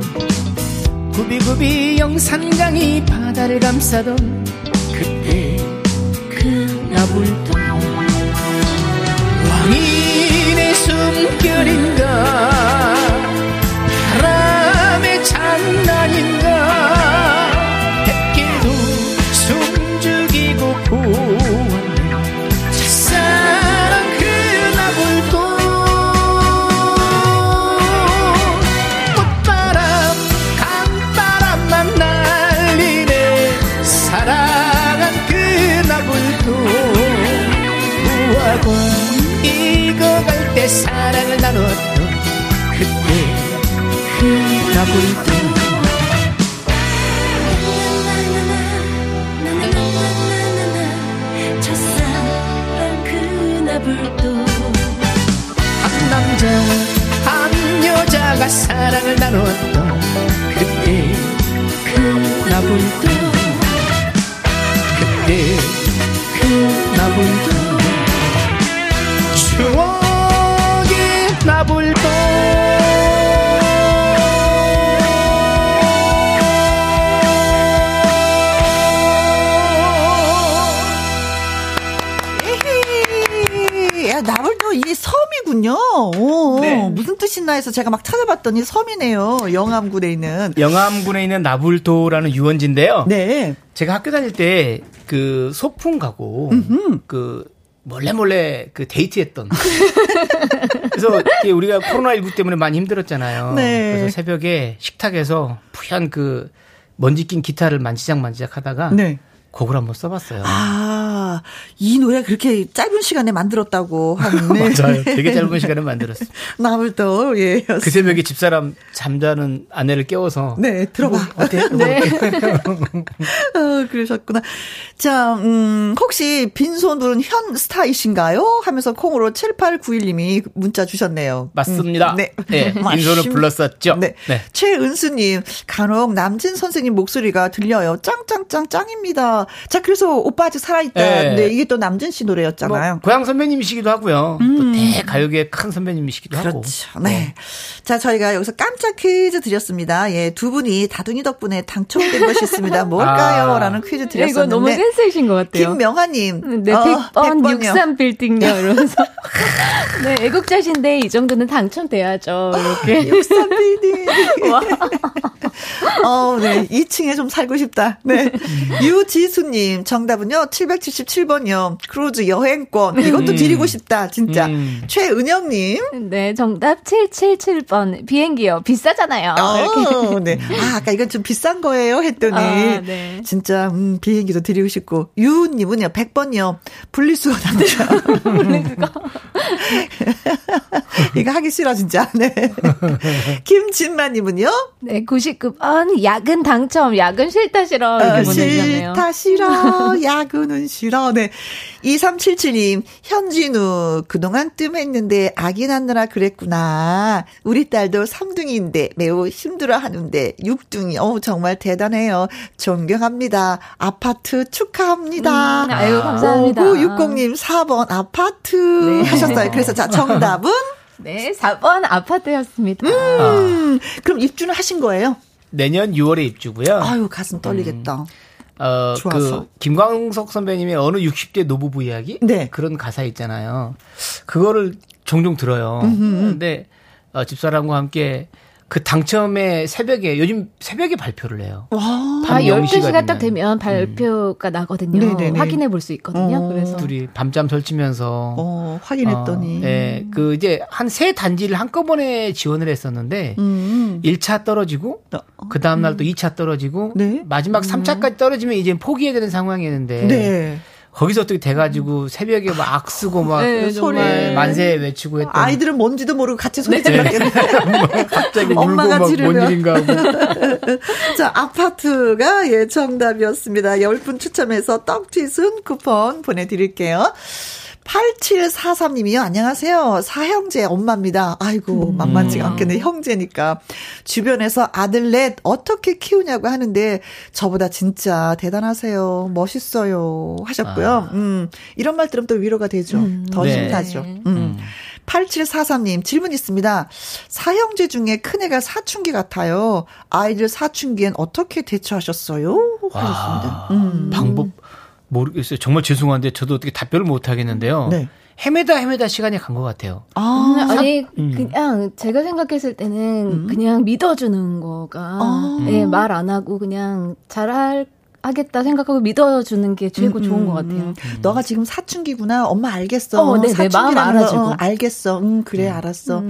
굽이굽이 영산강이 바다를 감싸던 그때 그 나불도 왕인의 숨결인가 바람의 장난인가 보았네. 사랑 그날을 또 꽃바람 강바람만 날리네. 사랑한 그날을 또 우아과 익어갈 때 사랑을 나눴던 그때 그날을 또. 한 여자가 사랑을 나눴던 그때 그 나불도 그때 그 나불도 추억의 나불도. 이게 섬이군요. 오, 네. 무슨 뜻이나 해서 제가 막 찾아봤더니 섬이네요. 영암군에 있는 나불도라는 유원지인데요. 네. 제가 학교 다닐 때 그 소풍 가고 그 몰래 그 데이트했던. 그래서 우리가 코로나19 때문에 많이 힘들었잖아요. 네. 그래서 새벽에 식탁에서 푸얀 그 먼지 낀 기타를 만지작 하다가. 네. 곡을 한번 써봤어요. 아, 이 노래 그렇게 짧은 시간에 만들었다고 하는. 맞아요. 되게 짧은 시간에 만들었어요. 나물도 예. 그 새벽에 집사람 잠자는 아내를 깨워서. 네, 들어봐. 어때? 네. 그러셨구나. 자, 혹시 빈손으로는 현 스타이신가요? 하면서 콩으로 7891님이 문자 주셨네요. 맞습니다. 네. 네. 빈손을 불렀었죠. 네. 네. 최은수님, 간혹 남진 선생님 목소리가 들려요. 짱입니다. 자, 그래서 오빠 아직 살아있다. 네. 네, 이게 또 남진 씨 노래였잖아요. 뭐, 고향 선배님이시기도 하고요. 또 대가요계의 큰 선배님이시기도 그렇죠. 하고. 그렇죠. 네. 자, 저희가 여기서 깜짝 퀴즈 드렸습니다. 예, 두 분이 다둥이 덕분에 당첨된 것이 있습니다. 뭘까요? 아. 라는 퀴즈 드렸었는데. 이거 너무 센스이신 것 같아요. 김명화님. 네, 163빌딩요. 이러면서. 네, 애국자신데 이 정도는 당첨돼야죠. 이렇게. 63빌딩. 네. 2층에 좀 살고 싶다. 네. 유지수님, 정답은요, 777번이요. 크루즈 여행권. 이것도 드리고 싶다, 진짜. 최은영님. 네, 정답 777번. 비행기요. 비싸잖아요. 네. 아, 아까 이건 좀 비싼 거예요? 했더니. 아, 네. 진짜, 비행기도 드리고 싶고. 유님은요, 100번이요. 분리수거 남자. 분리수거. 이거 하기 싫어, 진짜. 네. 김진만님은요? 네, 99번. 야근 당첨. 야근 싫다, 싫어. 싫다 싫어 야근은 싫어. 네. 2377님 현진우 그동안 뜸했는데 아기 낳느라 그랬구나. 우리 딸도 3둥이인데 매우 힘들어하는데 6둥이 정말 대단해요. 존경합니다. 아파트 축하합니다. 아유 감사합니다. 5960님 4번 아파트. 네. 하셨어요. 그래서 자 정답은 네 4번 아파트였습니다. 그럼 입주는 하신 거예요? 내년 6월에 입주고요. 아유 가슴 떨리겠다. 좋아서. 그 김광석 선배님의 어느 60대 노부부 이야기 네. 그런 가사 있잖아요. 그거를 종종 들어요. 근데 집사람과 함께 그 당첨의 새벽에 요즘 새벽에 발표를 해요. 밤 12시가 딱 되면 발표가 나거든요. 네네네. 확인해 볼 수 있거든요. 그래서 둘이 밤잠 설치면서 확인했더니 네, 그 이제 한 세 단지를 한꺼번에 지원을 했었는데 1차 떨어지고 그 다음 날 또 2차 떨어지고 네? 마지막 3차까지 떨어지면 이제 포기해야 되는 상황이었는데 네. 거기서 어떻게 돼가지고 새벽에 막 악쓰고 막 네, 소리 만세 외치고 했던 아이들은 뭔지도 모르고 같이 소리 질렀겠네. 네. 갑자기 엄마가 울고 막 뭔 일인가 하고. 자 아파트가 예 정답이었습니다. 10분 추첨해서 떡튀순 쿠폰 보내드릴게요. 8743님이요. 안녕하세요. 사형제 엄마입니다. 아이고 만만치가 않겠네. 형제니까. 주변에서 아들 넷 어떻게 키우냐고 하는데 저보다 진짜 대단하세요. 멋있어요. 하셨고요. 이런 말 들으면 또 위로가 되죠. 더 신나죠. 네. 8743님 질문 있습니다. 사형제 중에 큰애가 사춘기 같아요. 아이들 사춘기엔 어떻게 대처하셨어요? 하셨습니다. 방법 모르겠어요. 정말 죄송한데 저도 어떻게 답변을 못 하겠는데요. 네. 헤매다 시간이 간 것 같아요. 아니 그냥 제가 생각했을 때는 그냥 믿어주는 거가 말 안 하고 그냥 잘할 하겠다 생각하고 믿어주는 게 최고 좋은 것 같아요. 너가 지금 사춘기구나. 엄마 알겠어. 내 마음 알아주고. 알겠어. 그래, 알았어.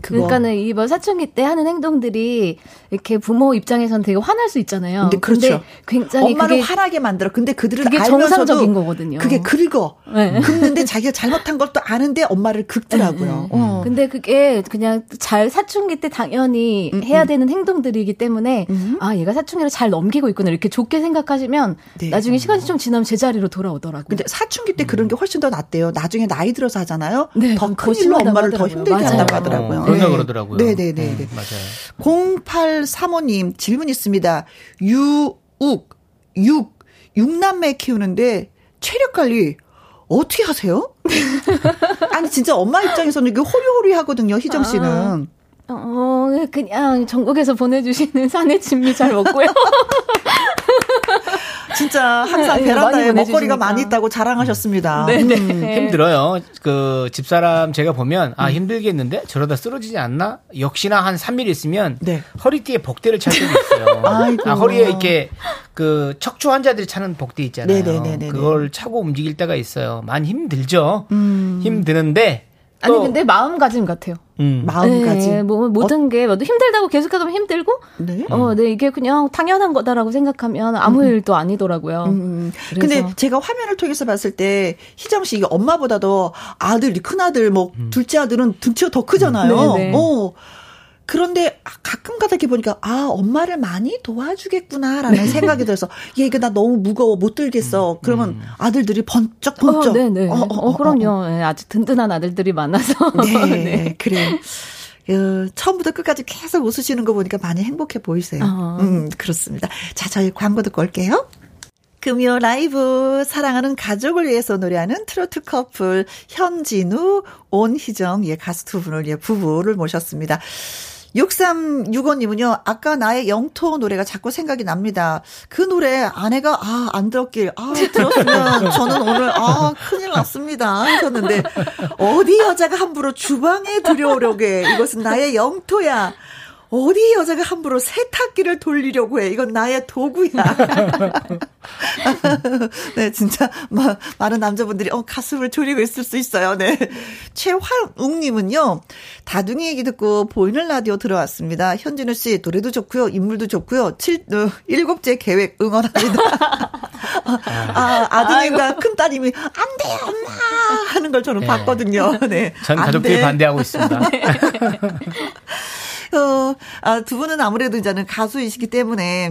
그러니까는 이번 사춘기 때 하는 행동들이 이렇게 부모 입장에서는 되게 화날 수 있잖아요. 근데 그렇죠. 근데 굉장히 엄마를 그게 화나게 만들어. 근데 그들은 그게 알면서도 정상적인 거거든요. 그게 긁어. 네. 긁는데 자기가 잘못한 걸 또 아는데 엄마를 긁더라고요. 근데 그게 그냥 잘 사춘기 때 당연히 해야 되는 행동들이기 때문에 아, 얘가 사춘기를 잘 넘기고 있구나. 이렇게 좋게 생각하시면 네. 나중에 시간이 좀 지나면 제자리로 돌아오더라고요. 근데 사춘기 때 그런 게 훨씬 더 낫대요. 나중에 나이 들어서 하잖아요. 네, 더 큰 일로 엄마를 하더라고요. 더 힘들게 맞아요. 한다고 하더라고요. 그런가 네. 그러더라고요. 네네네. 네, 네, 네. 맞아요. 0835님 질문 있습니다. 육 6남매 키우는데 체력 관리 어떻게 하세요? 아니 진짜 엄마 입장에서는 이게 호리호리 하거든요. 희정 씨는. 그냥 전국에서 보내주시는 산의 진미 잘 먹고요. 진짜 항상 네, 베란다에 먹거리가 많이 있다고 자랑하셨습니다. 네네. 힘들어요. 그 집사람 제가 보면 아 힘들겠는데 저러다 쓰러지지 않나? 역시나 한 3mm 있으면 네. 허리띠에 복대를 찰 때도 있어요. 아, 허리에 이렇게 그 척추 환자들이 차는 복대 있잖아요. 네네네네. 그걸 차고 움직일 때가 있어요. 많이 힘들죠. 힘드는데 아니 근데 마음가짐 같아요. 마음가짐. 네, 뭐 모든 게 힘들다고 계속하다 보면 힘들고, 네? 네 이게 그냥 당연한 거다라고 생각하면 아무 일도 아니더라고요. 근데 제가 화면을 통해서 봤을 때 희정 씨 이게 엄마보다도 아들이 큰 아들 뭐 둘째 아들은 등치가 더 크잖아요. 그런데 가끔가다 이렇게 보니까 아 엄마를 많이 도와주겠구나라는 네. 생각이 들어서 얘 이거 나 너무 무거워 못 들겠어. 그러면 아들들이 번쩍. 그럼요. 네, 아주 든든한 아들들이 많아서. 네. 그래요. 처음부터 끝까지 계속 웃으시는 거 보니까 많이 행복해 보이세요. 그렇습니다. 자, 저희 광고 듣고 올게요. 금요 라이브 사랑하는 가족을 위해서 노래하는 트로트 커플 현진우, 온희정 가수 두 분을 부부를 모셨습니다. 6365님은요. 아까 나의 영토 노래가 자꾸 생각이 납니다. 그 노래 아내가 안 들었길 들었으면 저는 오늘 큰일 났습니다 하셨는데 어디 여자가 함부로 주방에 들여오려게 이것은 나의 영토야. 어디 여자가 함부로 세탁기를 돌리려고 해. 이건 나의 도구야. 네, 진짜 많은 남자분들이 가슴을 졸이고 있을 수 있어요. 네. 최환웅님은요. 다둥이 얘기 듣고 보이는 라디오 들어왔습니다. 현진우 씨 노래도 좋고요. 인물도 좋고요. 7일째 계획 응원합니다. 아드님과 큰따님이 안 돼요 엄마 하는 걸 저는 네. 봤거든요. 네. 전 가족들이 반대하고 있습니다. 네. 두 분은 아무래도 이제는 가수이시기 때문에,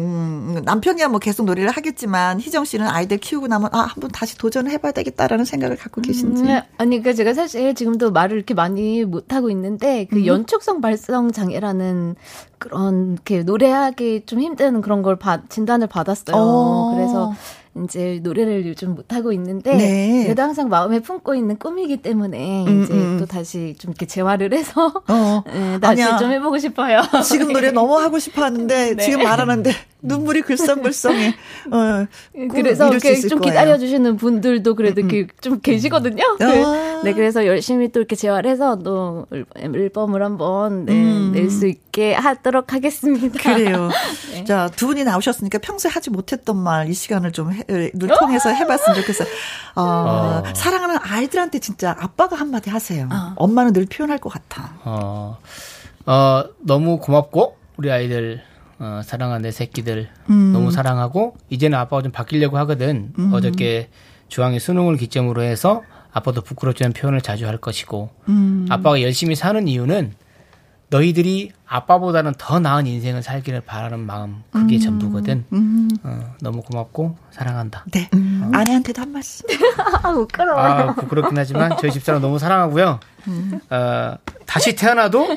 남편이야 뭐 계속 노래를 하겠지만, 희정 씨는 아이들 키우고 나면, 한번 다시 도전을 해봐야 되겠다라는 생각을 갖고 계신지. 그러니까 제가 사실 지금도 말을 이렇게 많이 못하고 있는데, 그 연축성 발성 장애라는 그런, 이렇게 노래하기 좀 힘든 그런 걸 진단을 받았어요. 그래서, 이제 노래를 요즘 못하고 있는데 네. 그래도 항상 마음에 품고 있는 꿈이기 때문에 이제 또 다시 좀 이렇게 재활을 해서 네, 다시 좀 해보고 싶어요. 지금 노래 너무 하고 싶어 하는데 네. 지금 말하는데 눈물이 글썽글썽해. 그래서 이렇게 좀 기다려주시는 분들도 그래도 이렇게 좀 계시거든요. 네, 그래서 열심히 또 이렇게 재활해서 또 앨범을 한번 낼 수 있게 하도록 하겠습니다. 그래요. 네. 자, 두 분이 나오셨으니까 평소에 하지 못했던 말 이 시간을 좀 눈 통해서 해봤으면 좋겠어요. 사랑하는 아이들한테 진짜 아빠가 한마디 하세요. 엄마는 늘 표현할 것 같아. 너무 고맙고 우리 아이들 사랑하는 내 새끼들 너무 사랑하고 이제는 아빠가 좀 바뀌려고 하거든. 어저께 주황이 수능을 기점으로 해서 아빠도 부끄럽지 않은 표현을 자주 할 것이고 아빠가 열심히 사는 이유는 너희들이 아빠보다는 더 나은 인생을 살기를 바라는 마음 그게 전부거든. 너무 고맙고 사랑한다. 네. 아내한테도 한 말씀. 부끄러워요. 부끄럽긴 하지만 저희 집사람 너무 사랑하고요. 다시 태어나도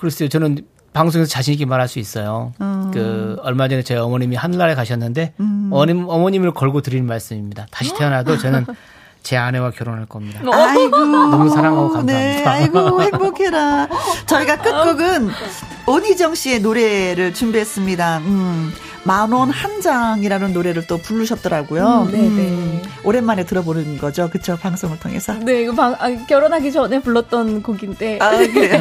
글쎄요. 저는 방송에서 자신 있게 말할 수 있어요. 그 얼마 전에 저희 어머님이 하늘나라에 가셨는데 어머님을 걸고 드리는 말씀입니다. 다시 태어나도 저는 제 아내와 결혼할 겁니다. 아이고 너무 사랑하고 감사합니다. 네, 아이고 행복해라. 저희가 끝곡은 온희정 씨의 노래를 준비했습니다. 만원 한 장이라는 노래를 또 부르셨더라고요. 오랜만에 들어보는 거죠. 그렇죠? 방송을 통해서. 네. 이거 결혼하기 전에 불렀던 곡인데. 아, 그래요?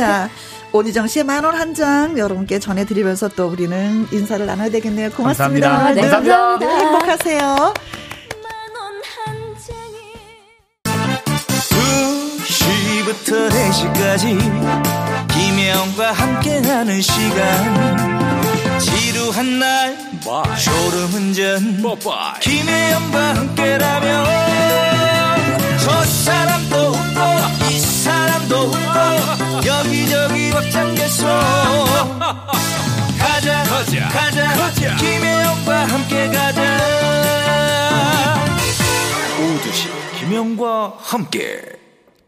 자, 온희정 씨의 만원 한 장 여러분께 전해드리면서 또 우리는 인사를 나눠야 되겠네요. 고맙습니다. 감사합니다. 네, 감사합니다. 감사합니다. 행복하세요. 부터 4시까지 김혜영과 함께하는 시간 지루한 날 Bye. 졸음운전 Bye. 김혜영과 함께라면 저 사람도 웃고 이 사람도 웃고 여기저기 벅장겠어 가자 김혜영과 함께 가자 오두시 김혜영과 함께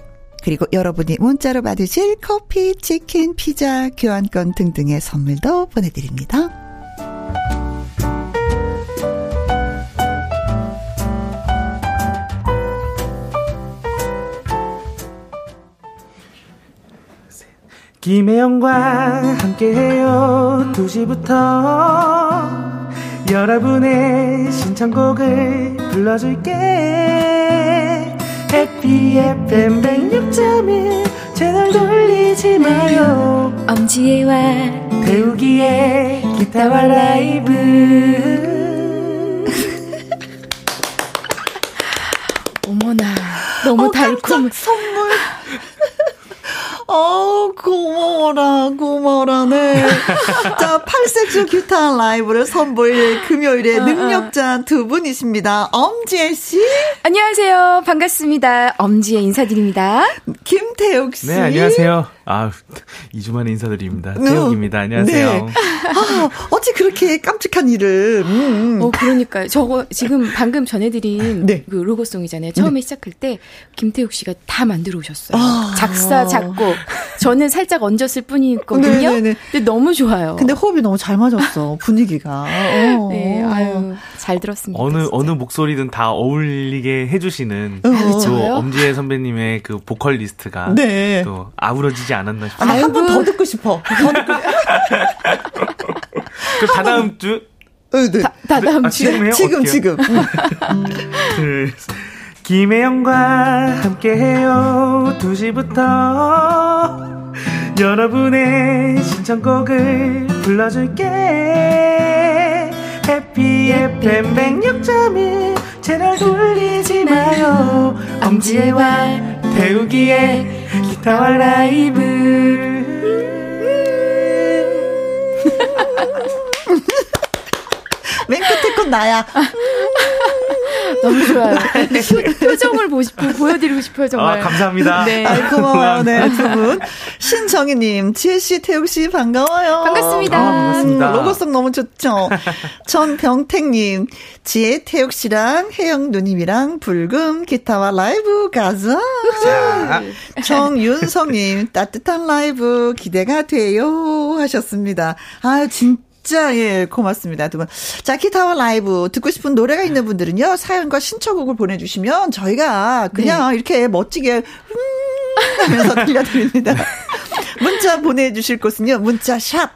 그리고 여러분이 문자로 받으실 커피, 치킨, 피자, 교환권 등등의 선물도 보내드립니다. 김혜영과 함께해요. 2시부터 여러분의 신청곡을 불러줄게. 해피 FM 106.1 채널 돌리지 마요. 엄지혜와 태욱이의 기타와 라이브. 어머나 너무 달콤. 선물. 어우, 고마워라, 고마워라네. 자, 팔색조 기타 라이브를 선보일 금요일에 능력자 두 분이십니다. 엄지혜 씨. 안녕하세요. 반갑습니다. 엄지혜 인사드립니다. 김태욱 씨. 네, 안녕하세요. 아, 2주 만에 인사드립니다. 태욱입니다. 안녕하세요. 네. 아, 어찌 그렇게 깜찍한 일을. 그러니까요. 저거 지금 방금 전해드린 네. 그 로고송이잖아요. 처음에 네. 시작할 때 김태욱 씨가 다 만들어 오셨어요. 아. 작사, 작곡. 저는 살짝 얹었을 뿐이거든요. 네네네. 근데 너무 좋아요. 근데 호흡이 너무 잘 맞았어. 분위기가. 네, 아유, 잘 들었습니다. 어느 목소리든 다 어울리게 해주시는 또 엄지혜 선배님의 그 보컬리스트가 네. 또 아우러지지 않았나 싶어요. 아, 한 번 더 듣고 싶어. 그 다다음 주? 네. 다다음 주. 아, 지금. 김혜영과 함께해요. 2시부터 여러분의 신청곡을 불러줄게. 해피 FM 106.1 채널 돌리지 마요. 엄지혜와 태우기에 기타와 라이브. 맨 끝에 건 나야. 너무 좋아요. 표정을 보여드리고 싶어요, 정말. 아, 감사합니다. 네. 아, 고마워요, 네, 두 분. 신정희님, 지혜씨, 태욱씨, 반가워요. 반갑습니다. 아, 반갑습니다. 로고송 너무 좋죠. 전병택님, 지혜, 태욱씨랑 혜영 누님이랑 불금, 기타와 라이브 가자. 정윤성님, 따뜻한 라이브 기대가 돼요. 하셨습니다. 아, 진짜. 자, 예, 고맙습니다, 두 분. 자, 기타와 라이브 듣고 싶은 노래가 있는 분들은요, 사연과 신청곡을 보내주시면 저희가 그냥 네. 이렇게 멋지게 하면서 들려드립니다. 문자 보내주실 곳은요, 문자 샵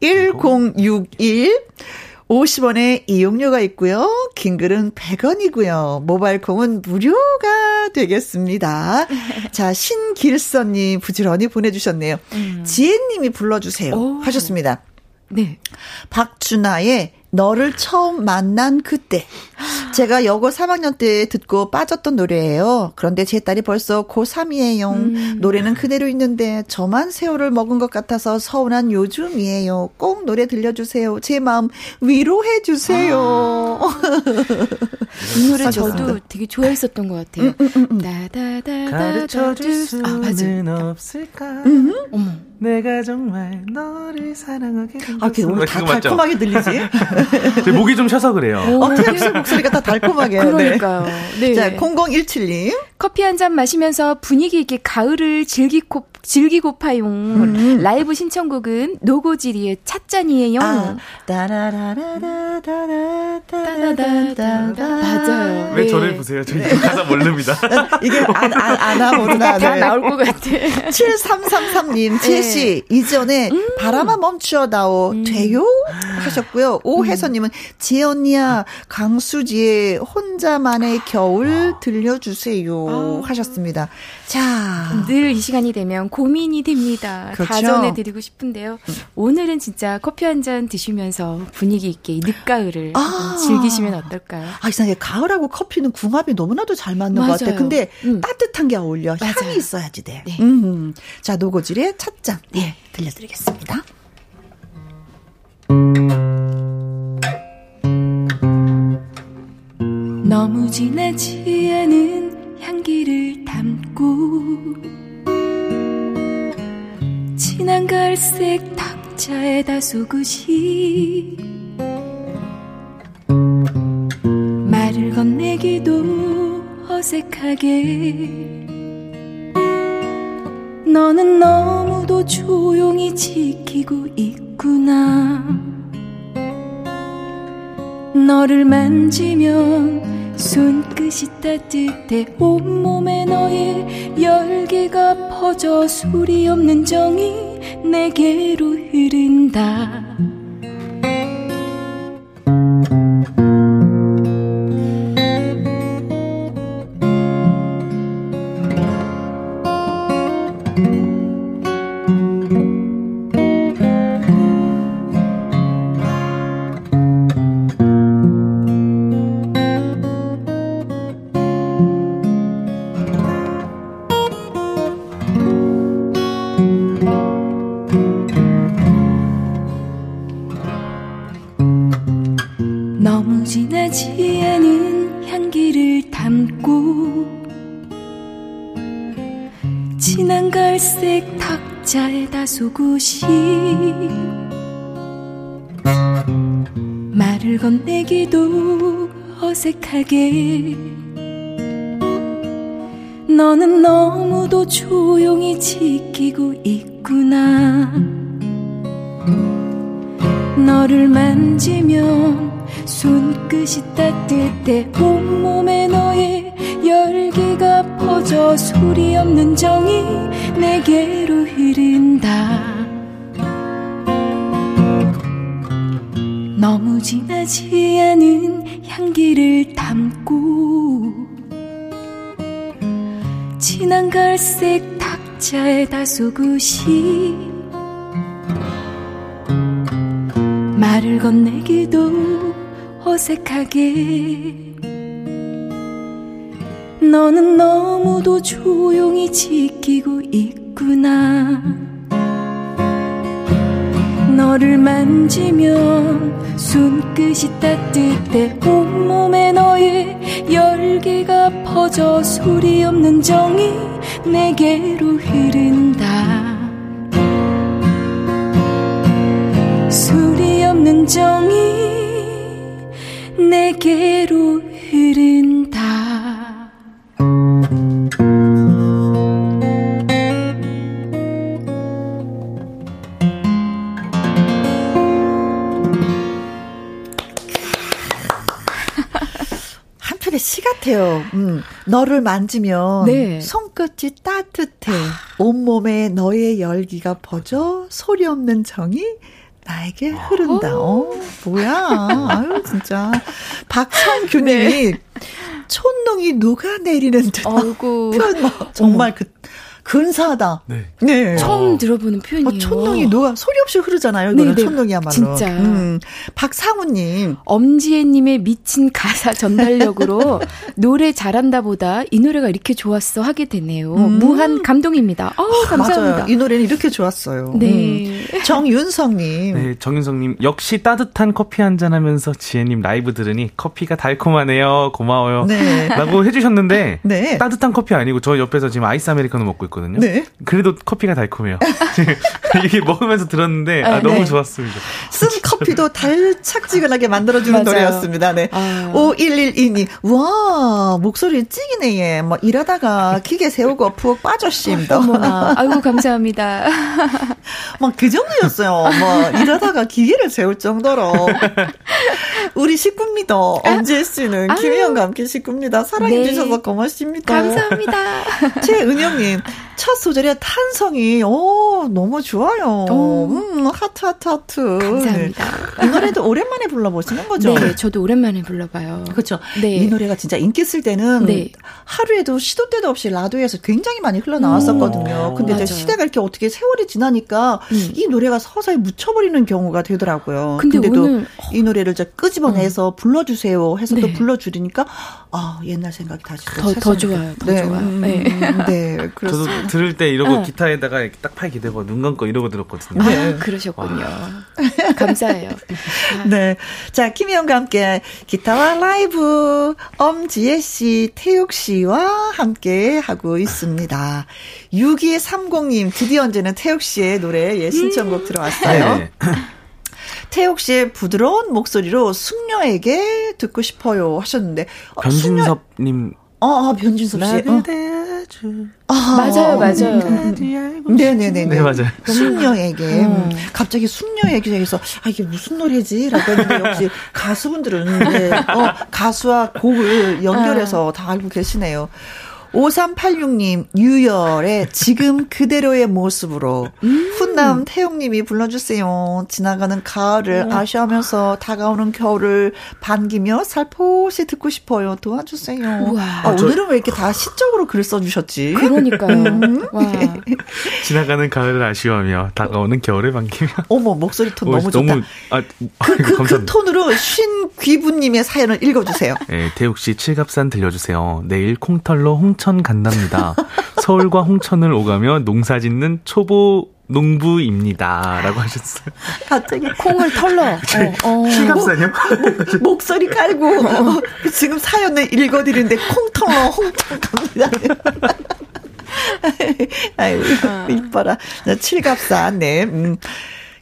1061 50원에 이용료가 있고요. 긴 글은 100원이고요. 모바일 콩은 무료가 되겠습니다. 자, 신길선님 부지런히 보내주셨네요. 지혜님이 불러주세요. 오. 하셨습니다. 네. 박준하의 너를 처음 만난 그때. 제가 여고 3학년 때 듣고 빠졌던 노래예요. 그런데 제 딸이 벌써 고3이에요. 노래는 그대로 있는데 저만 세월을 먹은 것 같아서 서운한 요즘이에요. 꼭 노래 들려주세요. 제 마음 위로해 주세요. 아. 이 노래 저도 되게 좋아했었던 것 같아요. 가르쳐줄 수는 없을까. 어머. 내가 정말 너를 사랑하게 된다. 아, 오늘 다 달콤하게 들리지? 제 목이 좀 쉬어서 그래요. 태엽 씨 목소리가 다 달콤하게. 그러니까요. 네. 자, 0017님. 커피 한잔 마시면서 분위기 있게 가을을 즐기고파용. 라이브 신청곡은 노고지리의 찻잔이에요. 아. 맞아요. 왜 네. 저를 보세요? 저 이거 가사 모릅니다. 이게 안 하거나. 다 나올 것 같아. 7333님. 지혜씨, 네. 이전에 바람아 멈추어다오 돼요? 하셨고요. 오혜선님은 지혜 언니야, 강수지의 혼자만의 겨울 들려주세요. 하셨습니다. 자. 늘 이 시간이 되면 고민이 됩니다. 그렇죠. 다 전해드리고 싶은데요. 오늘은 진짜 커피 한잔 드시면서 분위기 있게 늦가을을 즐기시면 어떨까요? 아, 이상하게 가을하고 커피는 궁합이 너무나도 잘 맞는 맞아요. 것 같아요. 근데 따뜻한 게 어울려. 맞아요. 향이 있어야지 돼요. 네. 자, 노고질의 찻잔. 네, 들려드리겠습니다. 너무 진하지 않은 향기를 담고 진한 갈색 탁자에 다소곳이 말을 건네기도 어색하게 너는 너무도 조용히 지키고 있구나. 너를 만지면 손끝이 따뜻해 온몸에 너의 열기가 퍼져 소리 없는 정이 내게로 흐른다. 너무 진하지 않은 향기를 담고 진한 갈색 탁자에 다소곳이 말을 건네기도 어색하게 너는 너무도 조용히 지키고 있구나. 너를 만지면 손끝이 따뜻해 온몸에 너의 열기가 퍼져 소리 없는 정이 내게로 흐른다. 너무 진하지 않은 향기를 담고 진한 갈색 탁자에 다소곳이 말을 건네기도 어색하게 너는 너무도 조용히 지키고 있구나. 너를 만지면 손끝이 따뜻해 온몸에 너의 열기가 퍼져 소리 없는 정이 내게로 흐른다. 소리 없는 정이 내게로 흐른다. 시 같아요. 너를 만지면 네. 손끝이 따뜻해. 온몸에 너의 열기가 퍼져 소리 없는 정이 나에게 흐른다. 뭐야. 아유 진짜. 박창규님이 네. 촛농이 녹아내리는 듯한 표현. 정말 그 근사하다. 네. 네. 처음 들어보는 표현이에요. 촛농이 녹아 소리 없이 흐르잖아요. 이거는 네, 촛농이야말로. 진짜. 박상우님. 엄지혜님의 미친 가사 전달력으로 노래 잘한다 보다 이 노래가 이렇게 좋았어 하게 되네요. 무한 감동입니다. 감사합니다. 맞아요. 이 노래는 이렇게 좋았어요. 네. 정윤성님. 네, 정윤성님. 역시 따뜻한 커피 한잔 하면서 지혜님 라이브 들으니 커피가 달콤하네요. 고마워요. 네. 라고 해주셨는데 네. 따뜻한 커피 아니고 저 옆에서 지금 아이스 아메리카노 먹고 있거든요. 네. 그래도 커피가 달콤해요. 이게 먹으면서 들었는데 아, 너무 네. 좋았습니다. 쓴 커피도 달짝지근하게 만들어주는 노래였습니다. 네. 5112님 와 목소리 찡이네. 뭐 이러다가 기계 세우고 푹 빠졌습니다. 어머나. 아이고 감사합니다. 막 그 정도였어요. 뭐 이러다가 기계를 세울 정도로 우리 식구입니다. 엄지혜 씨는 김희영과 함께 식구입니다. 사랑해 네. 주셔서 고맙습니다. 감사합니다. 최은영님 첫 소절의 탄성이 너무 좋아요. 하트 하트 하트. 감사합니다. 네. 이 노래도 오랜만에 불러보시는 거죠? 네, 저도 오랜만에 불러봐요. 그렇죠. 네. 이 노래가 진짜 인기 있을 때는 네. 하루에도 시도 때도 없이 라디오에서 굉장히 많이 흘러나왔었거든요. 근데 이제 시대가 이렇게 어떻게 세월이 지나니까 이 노래가 서서히 묻혀버리는 경우가 되더라고요. 근데도 오늘... 이 노래를 이제 끄집어내서 불러주세요 해서 네. 또 불러주리니까 아 옛날 생각이 다시 더 좋아요. 더 네. 좋아요. 네. 네, 그렇습니다. 저도 들을 때 이러고 기타에다가 이렇게 딱 팔 기대고 눈 감고 이러고 들었거든요. 네. 아, 그러셨군요. 감사해요. 네, 자 김희영과 함께 기타와 라이브 엄지혜 씨, 태욱 씨와 함께 하고 있습니다. 6230님 드디어 언제는 태욱 씨의 노래 신청곡 들어왔어요. 네. 태욱 씨의 부드러운 목소리로 숙녀에게 듣고 싶어요 하셨는데 변진섭님. 변진섭 씨. 맞아요, 맞아요. 네네네. 네, 맞아요. 숙녀에게. 갑자기 숙녀 얘기에서, 아, 이게 무슨 노래지? 라고 했는데, 역시 가수분들은, 네, 가수와 곡을 연결해서 다 알고 계시네요. 5386님, 유열의 지금 그대로의 모습으로. 훈남 태용님이 불러주세요. 지나가는 가을을 아쉬워하면서 다가오는 겨울을 반기며 살포시 듣고 싶어요. 도와주세요. 오늘은 왜 이렇게 다 시적으로 글을 써주셨지? 그러니까요. 와. 지나가는 가을을 아쉬워하며 다가오는 겨울을 반기며. 어머, 목소리 톤 너무 좋다. 그 톤으로 신귀부님의 사연을 읽어주세요. 네, 태욱씨 칠갑산 들려주세요. 내일 콩털로 홍천 간답니다. 서울과 홍천을 오가며 농사짓는 초보 농부입니다라고 하셨어요. 갑자기 콩을 털러. 실감사님 목소리 깔고 지금 사연을 읽어드리는데 콩 털러 홍콩갑니다. 아이고 이뻐라. 칠갑사님.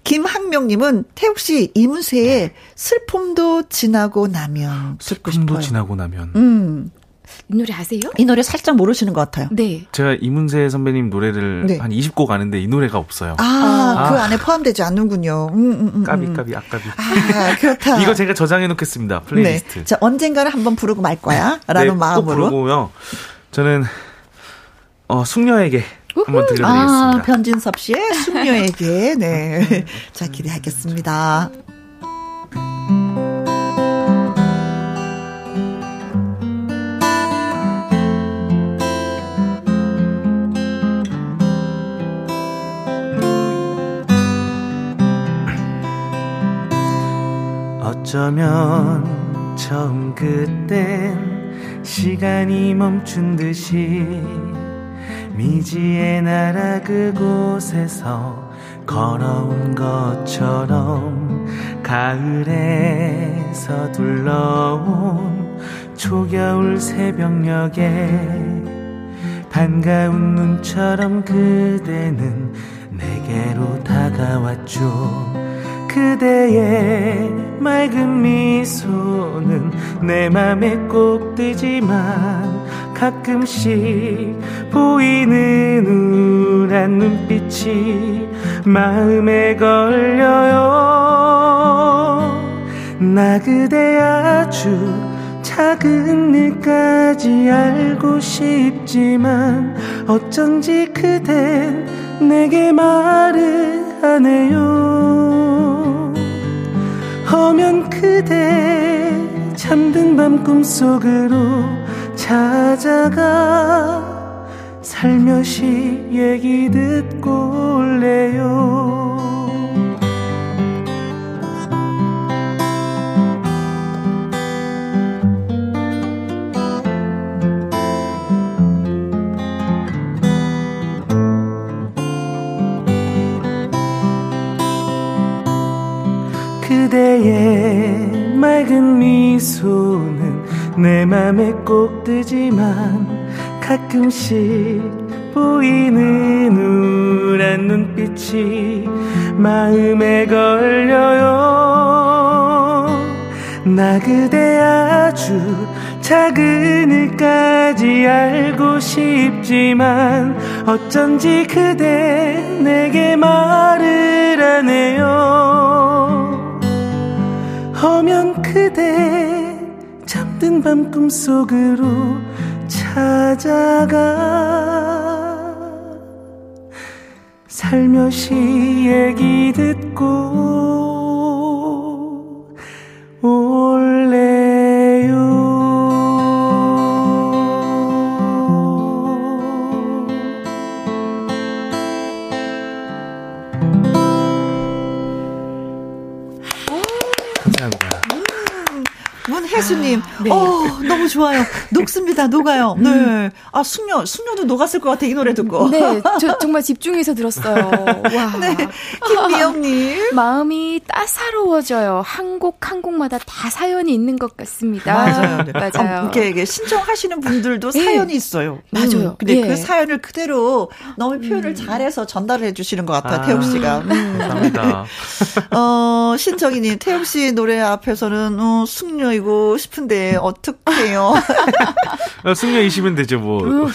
김학명님은 태욱 씨 이문세의 슬픔도 지나고 나면 듣고 싶어요. 슬픔도 지나고 나면. 이 노래 아세요? 이 노래 살짝 모르시는 것 같아요. 네. 제가 이문세 선배님 노래를 네. 한 20곡 아는데 이 노래가 없어요. 아, 그 안에 포함되지 않는군요. 까비, 아까비. 아, 그렇다. 이거 제가 저장해놓겠습니다. 플레이리스트. 네. 자, 언젠가는 한번 부르고 말 거야. 라는 네, 마음으로. 꼭 부르고요. 저는, 숙녀에게. 한번 들려드리겠습니다. 아, 변진섭 씨의 숙녀에게. 네. 자, 기대하겠습니다. 어쩌면 처음 그땐 시간이 멈춘 듯이 미지의 나라 그곳에서 걸어온 것처럼 가을에 서둘러온 초겨울 새벽녘에 반가운 눈처럼 그대는 내게로 다가왔죠. 그대의 맑은 미소는 내 맘에 꼭 뜨지만 가끔씩 보이는 우울한 눈빛이 마음에 걸려요. 나 그대 아주 작은 일까지 알고 싶지만 어쩐지 그댄 내게 말을 안 해요. 허면 그대 잠든 밤 꿈속으로 찾아가 살며시 얘기 듣고 올래요. 그대의 맑은 미소는 내 맘에 꼭 뜨지만 가끔씩 보이는 우울한 눈빛이 마음에 걸려요. 나 그대 아주 작은 일까지 알고 싶지만 어쩐지 그대 내게 말을 안 해요. 허면 그대 잠든 밤 꿈속으로 찾아가 살며시 얘기 듣고 올래요. 혜수님, 네. 너무 좋아요. 녹습니다, 녹아요. 네. 아, 숙녀도 녹았을 것 같아, 이 노래 듣고. 네, 저 정말 집중해서 들었어요. 와. 네. 김미영님. 마음이 따사로워져요. 한 곡 한 곡마다 다 사연이 있는 것 같습니다. 맞아요. 네. 맞아요. 이렇게 신청하시는 분들도 사연이 네. 있어요. 맞아요. 근데 네. 그 사연을 그대로 너무 표현을 잘해서 전달을 해주시는 것 같아요, 태욱 씨가. 감사합니다. 신정희님, 태욱 씨 노래 앞에서는 숙녀이고, 싶은데 어떡해요. 숙녀이시면 되죠 뭐. 그럼요.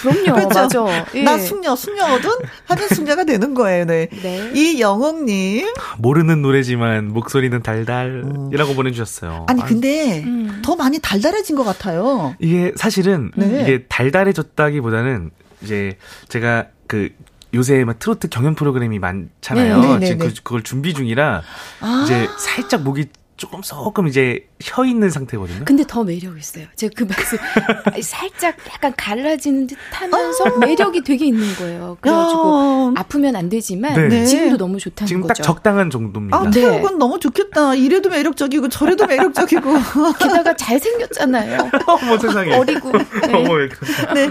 그렇죠? 맞아. 예. 나 숙녀거든 하는 숙녀가 되는 거예요. 네. 네. 이영옥님. 모르는 노래지만 목소리는 달달이라고 보내주셨어요. 아니 근데 더 많이 달달해진 것 같아요. 이게 사실은 네. 이게 달달해졌다기보다는 이제 제가 그 요새 막 트로트 경연 프로그램이 많잖아요. 네, 네, 네, 지금 네. 그걸 준비 중이라 이제 살짝 목이 조금 이제 혀 있는 상태거든요. 근데 더 매력 있어요. 제가 그 말씀 살짝 약간 갈라지는 듯하면서 매력이 되게 있는 거예요. 그래가지고 아프면 안 되지만 네. 지금도 너무 좋다는 지금 거죠. 지금 딱 적당한 정도입니다. 아, 태욱은 네. 너무 좋겠다. 이래도 매력적이고 저래도 매력적이고 게다가 잘 생겼잖아요. 어머 세상에. 어리고. 네. 어머 왜 그러세요? 네.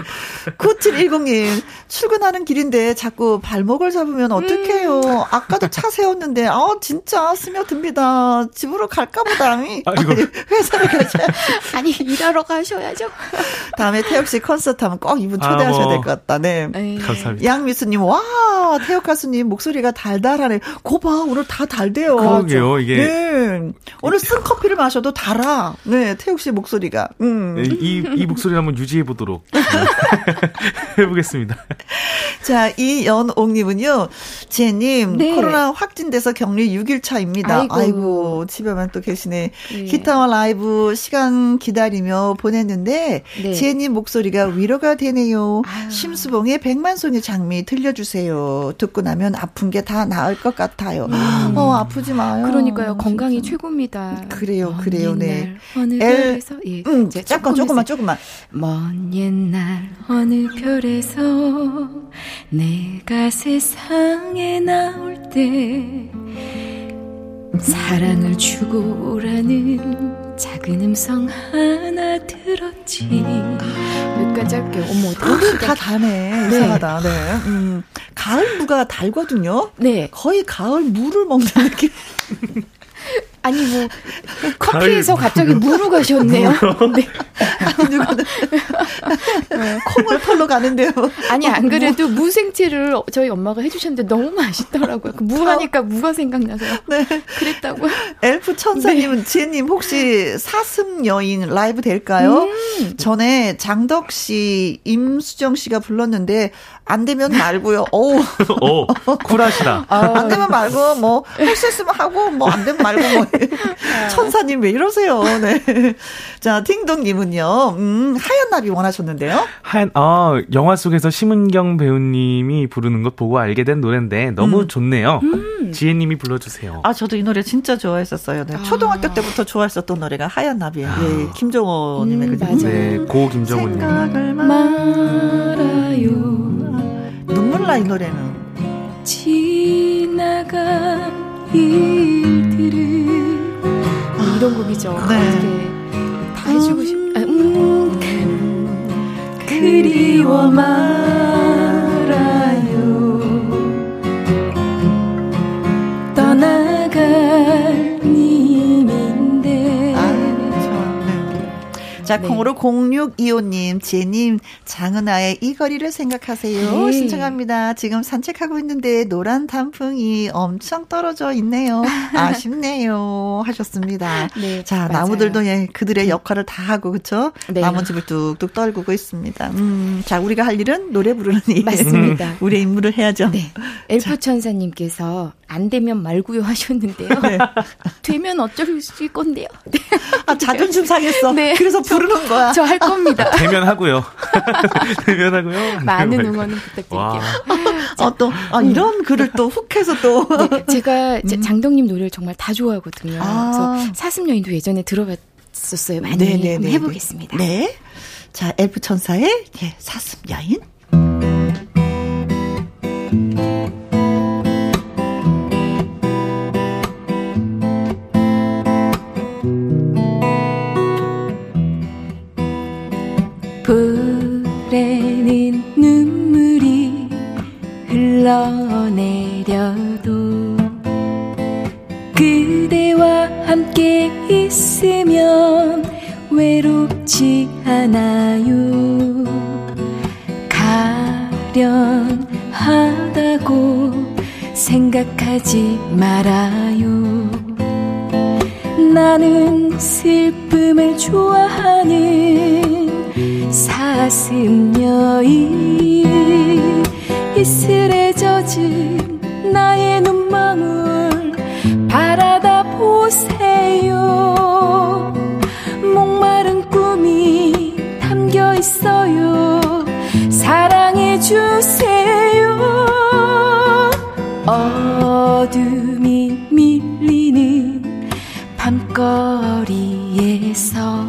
9710님 출근하는 길인데 자꾸 발목을 잡으면 어떡해요. 아까도 차 세웠는데 아 진짜 스며듭니다. 집으로 갈까 보다. 아니, 회사를 가셔야지. 아니, 일하러 가셔야죠. 다음에 태욱 씨 콘서트 하면 꼭 이분 초대하셔야 될 것 같다. 네. 에이. 감사합니다. 양미수님, 와, 태욱 가수님 목소리가 달달하네. 고 봐, 오늘 다 달대요. 그러게요, 이게. 네. 오늘 쓴 커피를 마셔도 달아. 네, 태욱 씨 목소리가. 이 목소리를 한번 유지해보도록 해보겠습니다. 자, 이연옥님은요, 지혜님, 네. 코로나 확진돼서 격리 6일 차입니다. 아이고 집에만 또 계시네. 네. 기타와 라이브 시간 기다리며 보냈는데 네. 지혜님 목소리가 위로가 되네요. 아유. 심수봉의 백만송이 장미 들려주세요. 듣고 나면 아픈 게 다 나을 것 같아요. 아프지 마요. 그러니까요. 건강이 진짜. 최고입니다. 그래요. 네. 어느 별에서 예. 잠깐 조금만. 먼 옛날 어느 별에서 내가 세상에 나올 때 사랑을 주고 오라는 작은 음성 하나 들었지. 여기까지 할게요. 어머, 오늘 다 다네. 이상하다. 네. 가을 무가 달거든요. 네. 거의 가을 무를 먹는 느낌. 아니 뭐 커피에서 갑자기 무로 가셨네요. 네. 콩을 털러 가는데요. 아니 안 그래도 무생채를 저희 엄마가 해주셨는데 너무 맛있더라고요. 그 무하니까 무가 생각나서 네. 그랬다고요. 엘프 천사님은 네. 지혜님 혹시 사슴 여인 라이브 될까요? 전에 장덕 씨, 임수정 씨가 불렀는데 안 되면 말고요. 오 쿨하시다. 안 되면 말고 뭐 할 수 있으면 하고 뭐 안 되면 말고 뭐. 천사님 왜 이러세요? 네. 자, 팅동님은요. 하얀 나비 원하셨는데요. 영화 속에서 심은경 배우님이 부르는 것 보고 알게 된 노래인데 너무 좋네요. 지혜님이 불러주세요. 아, 저도 이 노래 진짜 좋아했었어요. 네. 초등학교 때부터 좋아했었던 노래가 하얀 나비예요. 예, 김정호님의 그죠? 네, 고 김정호님. 생각을 말아요. 눈물나 이 노래는. 지나간 일들을 이런 곡이죠. 네. 다 해주고 싶. 그리워 말아요. 떠나갈 님인데. 자, 콩으로 0625님, 제님, 장은아의 이 거리를 생각하세요. 네. 신청합니다. 지금 산책하고 있는데 노란 단풍이 엄청 떨어져 있네요. 아쉽네요. 하셨습니다. 네, 자, 맞아요. 나무들도 예, 그들의 역할을 다 하고, 그쵸? 네. 나뭇잎을 뚝뚝 떨구고 있습니다. 자, 우리가 할 일은 노래 부르는 일. 맞습니다. 우리의 임무를 해야죠. 네. 엘프 천사님께서 안 되면 말고요 하셨는데요. 네. 되면 어쩔 수 건데요. 아, 자존심 상했어. 네. 그래서 부르는 거야. 저 할 겁니다. 대면하고요. 많은 응원을 부탁드릴게요. 이런 글을 또 훅해서 또. 네, 제가 장덕님 노래를 정말 다 좋아하거든요. 그래서 사슴여인도 예전에 들어봤었어요. 많이 한번 해보겠습니다. 네. 자, 엘프천사의 예, 사슴여인. 불에는 눈물이 흘러내려도 그대와 함께 있으면 외롭지 않아요. 가련하다고 생각하지 말아요. 나는 슬픔을 좋아하는 사슴 여인. 이슬에 젖은 나의 눈망울 바라다 보세요. 목마른 꿈이 담겨 있어요. 사랑해 주세요. 어둠이 밀리는 밤 길거리에서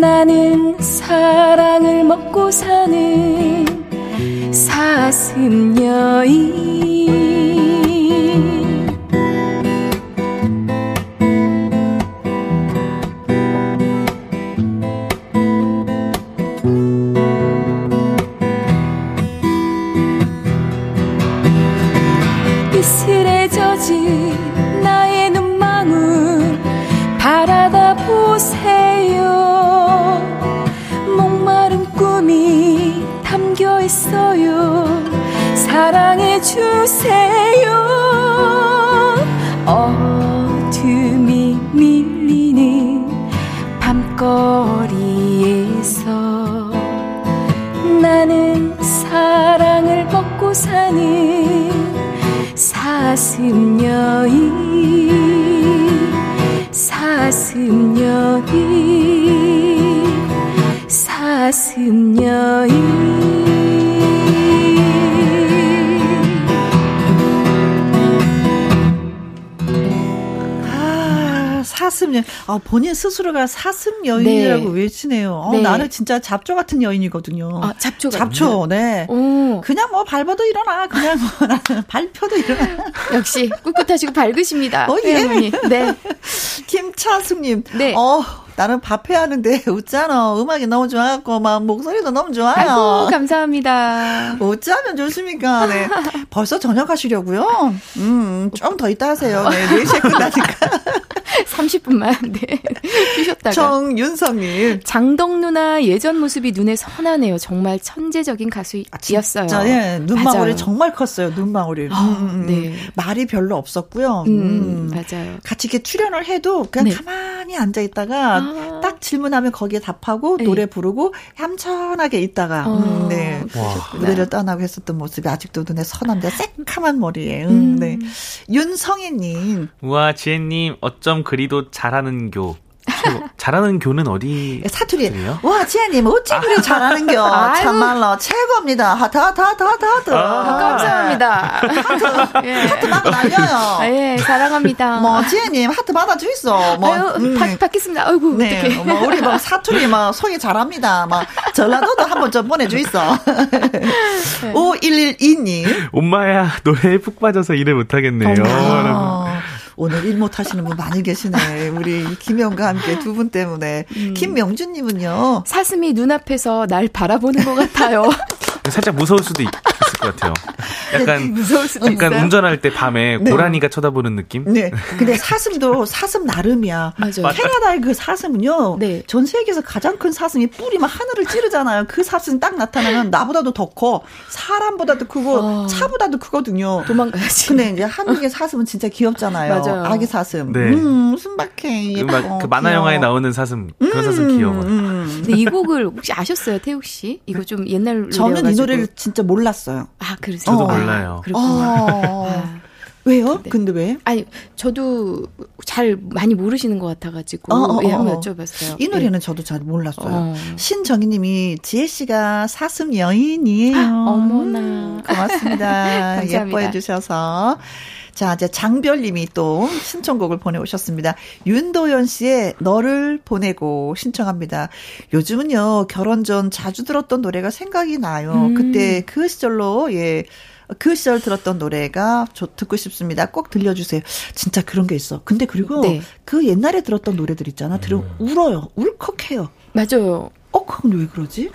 나는 사랑을 먹고 사는 사슴 여인. 이슬에 젖은 보세요. 목마른 꿈이 담겨 있어요. 사랑해 주세요. 어둠이 밀리는 밤거리에서 나는 사랑을 벗고 사는 사슴 여인. 사슴 여인, 사슴 여인. 아, 사슴 여인. 아, 본인 스스로가 사슴 여인이라고 네. 외치네요. 네. 나는 진짜 잡초 같은 여인이거든요. 아, 잡초. 네. 오. 그냥 뭐 밟아도 일어나. 그냥 뭐 나는 밟혀도 일어나. 역시 꿋꿋하시고 밝으십니다. 예. 할머니. 네. 김차숙님, 네. 나는 밥해야 하는데 웃잖아. 음악이 너무 좋아갖고 막 목소리도 너무 좋아요. 아이고, 감사합니다. 어쩌면 좋습니까? 네. 벌써 저녁하시려고요? 좀 더 이따 하세요. 네, 4시에 끝나니까. 30분만, 네. 쉬셨다가. 정윤성님. 장덕 누나 예전 모습이 눈에 선하네요. 정말 천재적인 가수였어요. 진짜, 예. 눈망울이 정말 컸어요. 눈망울이. 네. 말이 별로 없었고요. 맞아요. 같이 이렇게 출연을 해도 그냥 네. 가만히 앉아있다가 딱 질문하면 거기에 답하고 네. 노래 부르고 얌전하게 있다가 네. 무대를 떠나고 했었던 모습이 아직도 눈에 선한데 새카만 머리에. 네. 윤성희님. 우와, 지혜님. 어쩜 그리도 잘하는교. 잘하는 교는 어디? 사투리예요. 와, 지혜님 어찌 그리 잘하는교. 참말로 최고입니다. 하트. 감사합니다. 하트 막 날려요. 예, 사랑합니다. 뭐 지혜님 하트 받아주이소. 뭐 받겠습니다. 아이고. 네, 어떡해. 뭐 우리 뭐 사투리 막 소개 잘합니다. 막 전라도도 한번 좀 보내주이소. 5112님. 엄마야 노래에 푹 빠져서 일을 못하겠네요. 오늘 일 못하시는 분 많이 계시네. 우리 김영과 함께 두 분 때문에. 김명준님은요. 사슴이 눈앞에서 날 바라보는 것 같아요. 살짝 무서울 수도 있을 것 같아요. 약간 무서울 수도 약간 있어요? 운전할 때 밤에 네. 고라니가 쳐다보는 느낌? 네. 근데 사슴도 사슴 나름이야. 맞아요. 캐나다의 그 사슴은요. 네. 전 세계에서 가장 큰 사슴이 뿔이 막 하늘을 찌르잖아요. 그 사슴 딱 나타나면 나보다도 더 커. 사람보다도 크고 차보다도 크거든요. 도망가야지. 근데 이제 한국의 사슴은 진짜 귀엽잖아요. 맞아요. 아기 사슴. 네. 순박해. 그 만화 영화에 나오는 사슴. 그런 사슴 귀여워. 근데 이 곡을 혹시 아셨어요, 태욱 씨? 이거 좀 옛날 저는 이 노래를 진짜 몰랐어요. 아, 그러세요? 저도 몰라요. 그렇구나. 왜요? 근데 왜? 아니, 저도 잘 많이 모르시는 것 같아가지고 한번 여쭤봤어요. 이 노래는 저도 잘 몰랐어요. 신정희님이 지혜씨가 사슴 여인이에요. 어머나. 고맙습니다. 예뻐해 주셔서. 자, 이제 장별님이 또 신청곡을 보내오셨습니다. 윤도현 씨의 너를 보내고 신청합니다. 요즘은요, 결혼 전 자주 들었던 노래가 생각이 나요. 그때 그 시절로, 예, 그 시절 들었던 노래가 듣고 싶습니다. 꼭 들려주세요. 진짜 그런 게 있어. 근데 그리고 네. 그 옛날에 들었던 노래들 있잖아. 들으면 울어요. 울컥해요. 맞아요. 근데 왜 그러지?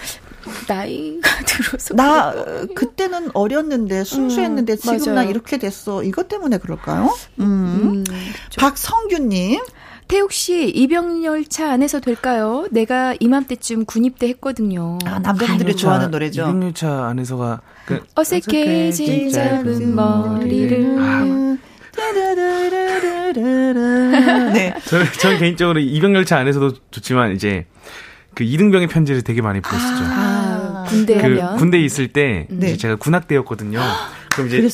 나이가 들어서 나 그때는 어렸는데 순수했는데 지금 맞아요. 나 이렇게 됐어. 이것 때문에 그럴까요? 그렇죠. 박성규님. 태욱씨 이병열차 안에서 될까요? 내가 이맘때쯤 군입대 했거든요. 아, 남자분들이 좋아하는 노래죠. 이병열차 안에서가 그, 어색해진 짧은 머리를 네. 저는 개인적으로 이병열차 안에서도 좋지만 이제 그 이등병의 편지를 되게 많이 보셨죠. 아, 군대하면. 군대에 있을 때 네. 제가 군악대였거든요. 그럼 이제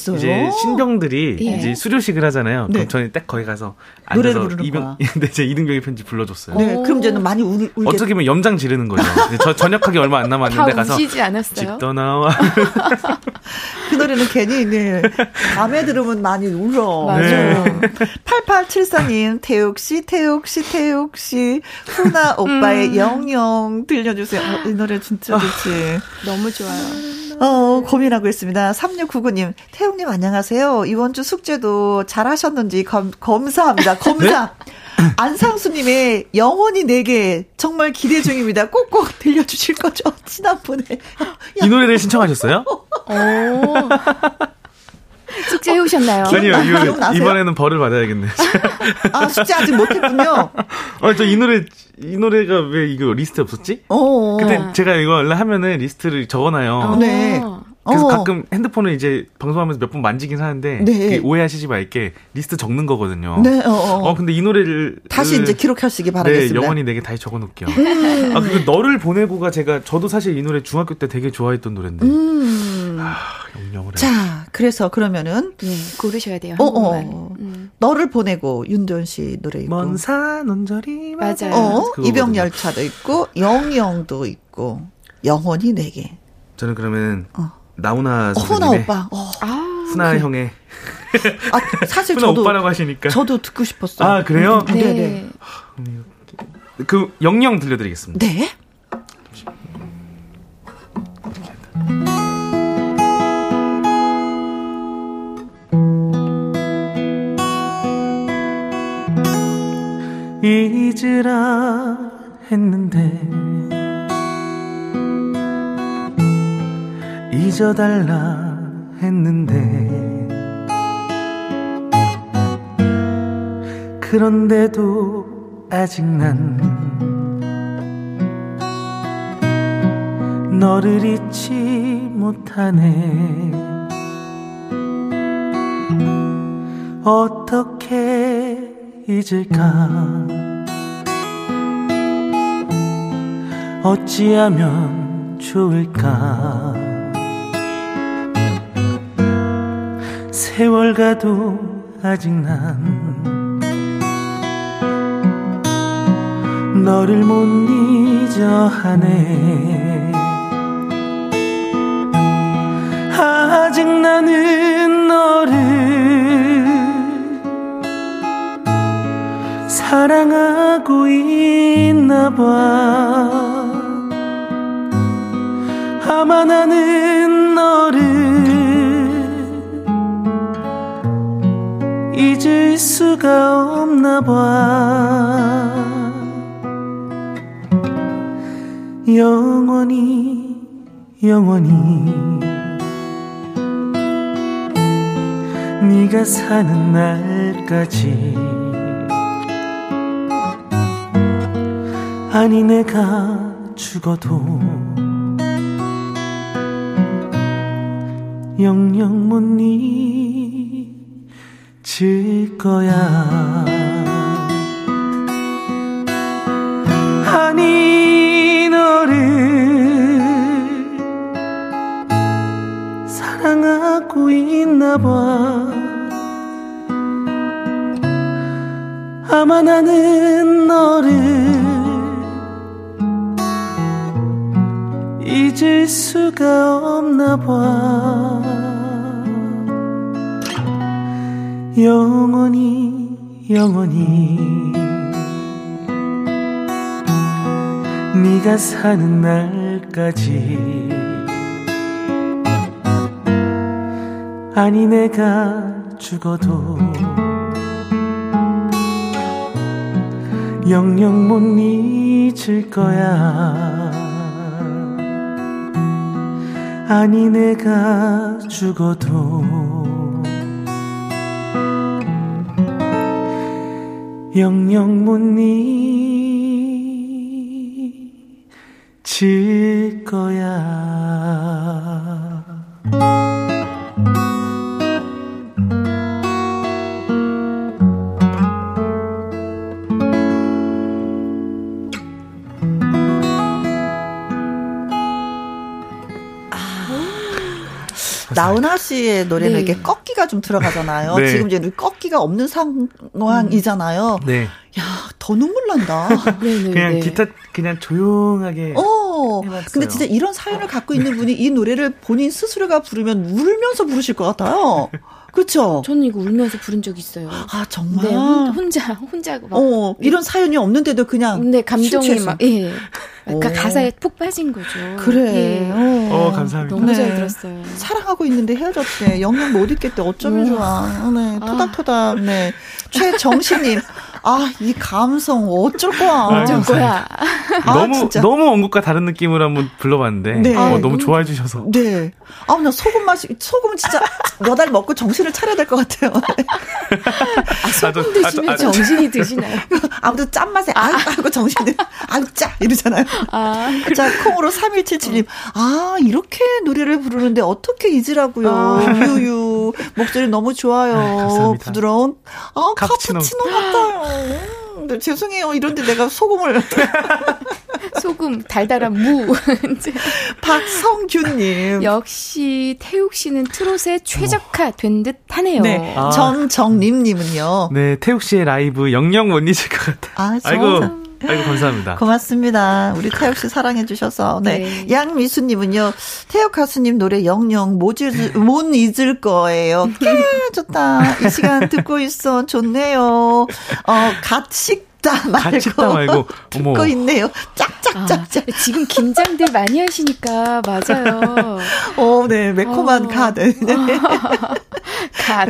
신병들이 예. 이제 수료식을 하잖아요. 네. 그럼 저는 딱 거기 가서 앉아서 노래를 부르는 거야. 근데 제 이등병의 편지 불러줬어요. 네, 그럼 저는 많이 울게. 어떻게 보면 염장 지르는 거죠. 저 전역하기 얼마 안 남았는데 가서 집 떠나와. 그 노래는 괜히 네. 밤에 들으면 많이 울어. 맞아요. 네. 8874님 태욱씨 훈아 오빠의 영영 들려주세요. 이 노래 진짜 좋지. 너무 좋아요. 고민하고 있습니다. 3699님 태욱님 안녕하세요. 이번 주 숙제도 잘하셨는지 검사합니다. 검사. 네? 안상수님의 영혼이 내게 정말 기대 중입니다. 꼭꼭 들려주실 거죠. 지난번에 이 노래를 신청하셨어요? 숙제 해오셨나요? 아니요. 이번에는 벌을 받아야겠네요. 아, 숙제 아직 못했군요. 저 이 노래가 왜 이거 리스트에 없었지? 근데 제가 이거 원래 하면은 리스트를 적어놔요. 네. 그래서 가끔 핸드폰을 이제 방송하면서 몇 번 만지긴 하는데 네. 오해하시지 말게 리스트 적는 거거든요. 네. 근데 이 노래를 다시 이제 기록하시기 바라겠습니다. 네, 영원히 내게 다시 적어놓을게요. 아, 그리고 너를 보내고가 저도 사실 이 노래 중학교 때 되게 좋아했던 노래인데. 자, 그래서 그러면은 고르셔야 돼요. 너를 보내고 윤도현 씨 노래 있고 먼 산 언저리 맞아요. 이병열차도 있고 영영도 있고 영혼이 내게. 저는 그러면 나훈아 선생님의 오빠. 훈아 형의 사실 훈아 저도 오빠라고 하시니까 저도 듣고 싶었어요. 아, 그래요? 네. 그 영영 들려드리겠습니다. 네. 잊으라 했는데 잊어달라 했는데 그런데도 아직 난 너를 잊지 못하네. 어떻게 잊을까 어찌하면 좋을까 세월 가도 아직 난 너를 못 잊어 하네. 아직 나는 너를 사랑하고 있나봐. 아마 나는 너를 잊을 수가 없나봐. 영원히 네가 사는 날까지. 아니 내가 죽어도 영영 못 잊을 거야. 아니 너를 사랑하고 있나 봐. 아마 나는 너를 잊을 수가 없나 봐. 영원히 네가 사는 날까지. 아니 내가 죽어도 영영 못 잊을 거야. 아니 내가 죽어도 영영 못 잊을 거야. 나훈아 씨의 노래는 네. 이렇게 꺾기가 좀 들어가잖아요. 네. 지금 이제 꺾기가 없는 상황이잖아요. 네. 야, 더 눈물 난다. 그냥 기타 그냥 조용하게 해봤어요. 근데 진짜 이런 사연을 갖고 있는 분이 이 노래를 본인 스스로가 부르면 울면서 부르실 것 같아요. 그렇죠. 저는 이거 울면서 부른 적이 있어요. 아 정말. 네, 혼자 막. 이런 사연이 없는데도 그냥. 네, 감정이 실체에서. 막. 예. 그러니까 가사에 푹 빠진 거죠. 그래. 예. 감사합니다. 너무 잘 들었어요. 사랑하고 있는데 헤어졌대. 영영 못 잊겠대. 어쩌면 좋아. 네, 토닥토닥. 네, 최정신님. 아, 이 감성 어쩔 거야. 어쩔 거야. 너무 원곡과 다른 느낌으로 한번 불러봤는데 네. 너무 좋아해 주셔서. 네. 아, 나 소금은 진짜 몇 알 먹고 정신을 차려야 될 것 같아요. 소금 드시면 정신이 드시나요? 아무튼 짠맛에 하고 정신이 아유 짜 이러잖아요. 자, 콩으로 3177님. 아, 이렇게 노래를 부르는데 어떻게 잊으라고요. 유유. 목소리 너무 좋아요. 네, 감사합니다. 부드러운. 아, 카푸치노 같아요. 죄송해요. 이런데 내가 소금을. 소금, 달달한 무. 박성균님. 역시 태욱 씨는 트롯에 최적화된 듯 하네요. 네. 아. 정정림님은요. 네, 태욱 씨의 라이브 영영 못 잊을 것 같아요. 아이고, 감사합니다. 고맙습니다. 우리 태욱 씨 사랑해주셔서. 네. 네. 양미수님은요, 태욱 가수님 노래 영영 못 잊을 거예요. 좋다. 이 시간 듣고 있어. 좋네요. 갓 식다 말고. 듣고 어머. 있네요. 짝짝짝짝. 아, 지금 긴장들 많이 하시니까, 맞아요. 네, 매콤한 갓. 네. 갓.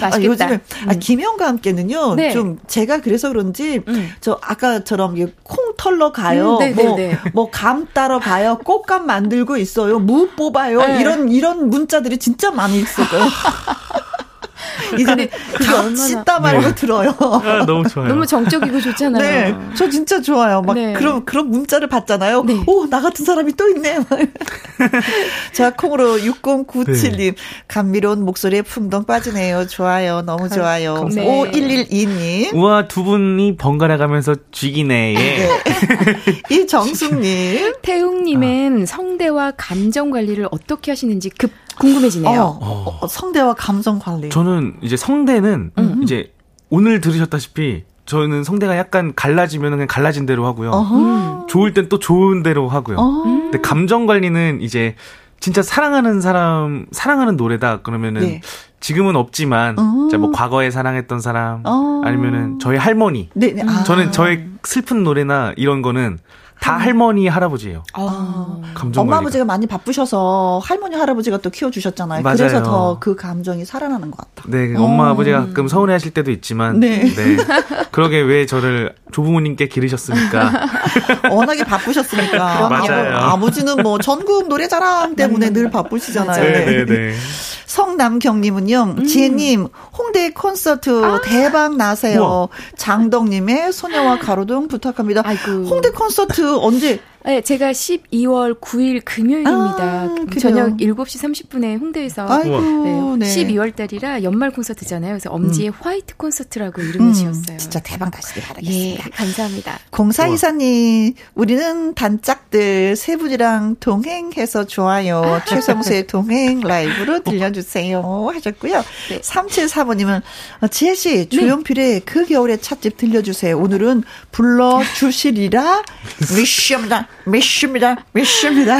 맛있겠다. 아, 요즘에, 김영과 함께는요, 네. 좀, 제가 그래서 그런지, 저, 아까처럼, 콩 털러 가요. 감 따러 가요. 꽃감 만들고 있어요. 무 뽑아요. 네. 이런 문자들이 진짜 많이 있을 거예요. 이제는 다 씻다 말고 들어요. 아, 너무 좋아요. 너무 정적이고 좋잖아요. 네, 저 진짜 좋아요. 막 네. 그런 문자를 받잖아요. 네. 오, 나 같은 사람이 또 있네. 자, 콩으로 6097님. 네. 감미로운 목소리에 풍덩 빠지네요. 좋아요. 너무 좋아요. 감사합니다. 5112님. 우와, 두 분이 번갈아가면서 죽이네. 예. 네. 이 정숙님. 태웅님은 성대와 감정 관리를 어떻게 하시는지 궁금해지네요. 성대와 감정 관리. 저는 이제 성대는 이제 오늘 들으셨다시피 저는 성대가 약간 갈라지면 그냥 갈라진 대로 하고요. 좋을 땐 또 좋은 대로 하고요. 근데 감정 관리는 이제 진짜 사랑하는 사람, 사랑하는 노래다 그러면은 네. 지금은 없지만 뭐 과거에 사랑했던 사람 아니면은 저희 할머니. 네. 저는 저의 슬픈 노래나 이런 거는 다 할머니, 할아버지예요. 감정 엄마, 관리가. 아버지가 많이 바쁘셔서 할머니, 할아버지가 또 키워주셨잖아요. 맞아요. 그래서 더 그 감정이 살아나는 것 같아요. 네, 엄마, 아버지가 가끔 서운해하실 때도 있지만 네. 그러게 왜 저를 조부모님께 기르셨습니까? 워낙에 바쁘셨으니까. 맞아요. 아버지는 뭐 전국 노래자랑 때문에 늘 바쁘시잖아요. 네네네. 네. 성남경님은요. 지혜님 홍대 콘서트 대박 나세요. 우와. 장덕님의 소녀와 가로등 부탁합니다. 아이고. 홍대 콘서트 언제? 네, 제가 12월 9일 금요일입니다. 저녁 7시 30분에 홍대에서 아이고, 네, 12월달이라 연말 콘서트잖아요. 그래서 엄지의 화이트 콘서트라고 이름을 지었어요. 진짜 대박 나시길 바라겠습니다. 예, 감사합니다. 공사이사님, 우리는 단짝들 세 분이랑 동행해서 좋아요. 최성수의 동행 라이브로 들려주세요 하셨고요. 네. 3735님은 지혜씨 조용필의 그 겨울의 찻집 들려주세요. 오늘은 불러주시리라 믿습니다. 믿습니다.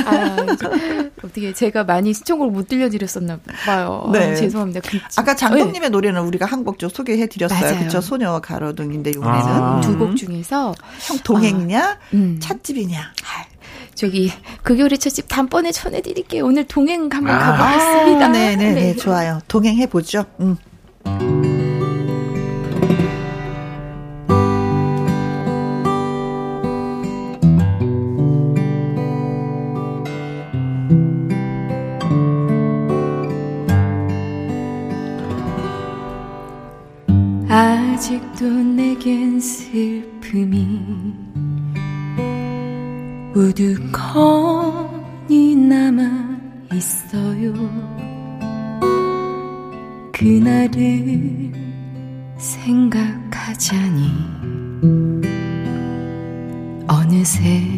어떻게 제가 많이 시청곡을 못 들려드렸었나 봐요. 네. 죄송합니다. 아까 장동님의 노래는 우리가 한 곡 좀 소개해드렸어요. 그렇죠. 소녀와 가로등인데 이번에는 두 곡 중에서 형 동행이냐 찻집이냐. 저기 그 겨울의 찻집 단번에 전해드릴게요. 오늘 동행 한번 가보겠습니다. 네, 좋아요. 동행해보죠. 아직도 내겐 슬픔이 우두커니 남아있어요. 그날을 생각하자니 어느새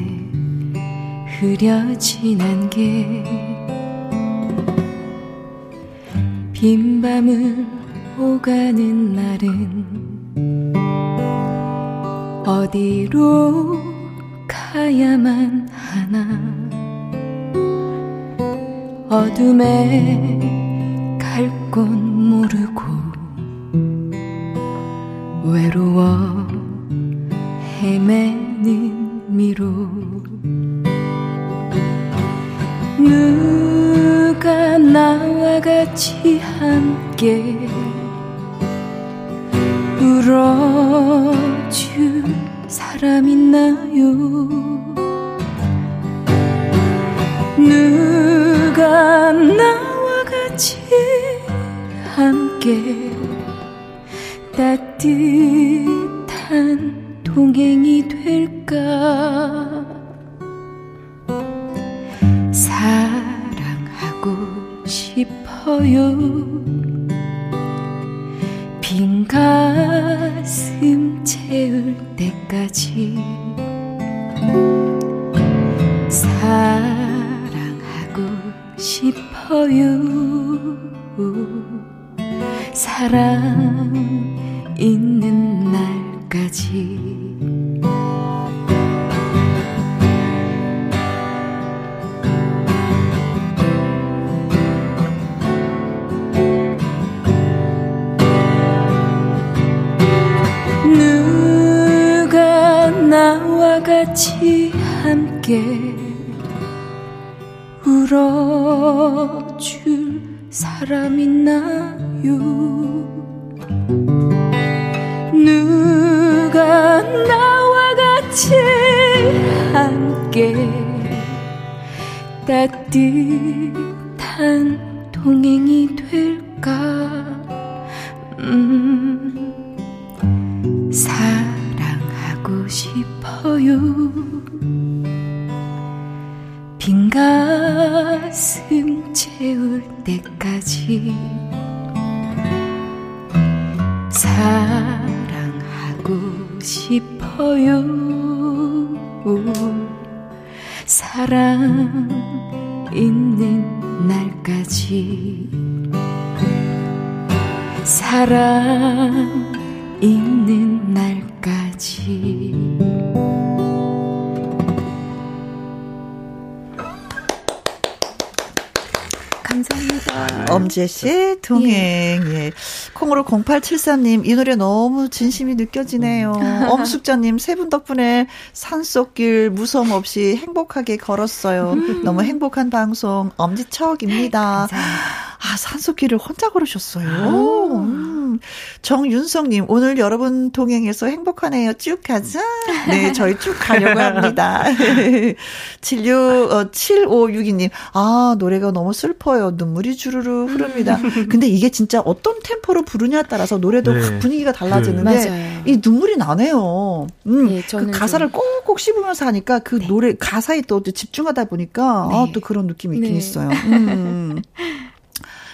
흐려지난 게 빈밤을 오가는 날은 어디로 가 하야만 하나 어둠에 갈 곳 모르고 외로워 헤매는 미로 누가 나와 같이 함께 울어줄 사람 있나요? 누가 나와 같이 함께 따뜻한 동행이 될까? 사랑하고 싶어요. 빈 가슴 채울 때까지 사랑하고 싶어요. 사랑 있는 날까지. 같이 함께 울어줄 사람 있나요? 누가 나와 같이 함께 따뜻한 동행이 될까? 사랑하고 싶어 빈 가슴 채울 때까지 사랑하고 싶어요. 사랑 있는 날까지. 사랑 있는 날까지. 감사합니다. 엄지혜 씨의 동행. 예. 콩으로 0873님 이 노래 너무 진심이 느껴지네요. 엄숙자님 세 분 덕분에 산속길 무서움 없이 행복하게 걸었어요. 너무 행복한 방송 엄지척입니다. 아, 산속길을 혼자 걸으셨어요. 정윤성님 오늘 여러분 동행해서 행복하네요. 쭉 가자. 네, 저희 쭉 가려고 합니다. 7562님 아 노래가 너무 슬퍼요. 눈물이 주르르 흐릅니다. 근데 이게 진짜 어떤 템포로 부르냐에 따라서 노래도 네. 분위기가 달라지는데 맞아요. 이 눈물이 나네요. 네, 그 가사를 꼭꼭 씹으면서 하니까 그 네. 노래 가사에 또 집중하다 보니까 네. 아, 또 그런 느낌이 있긴 네. 있어요.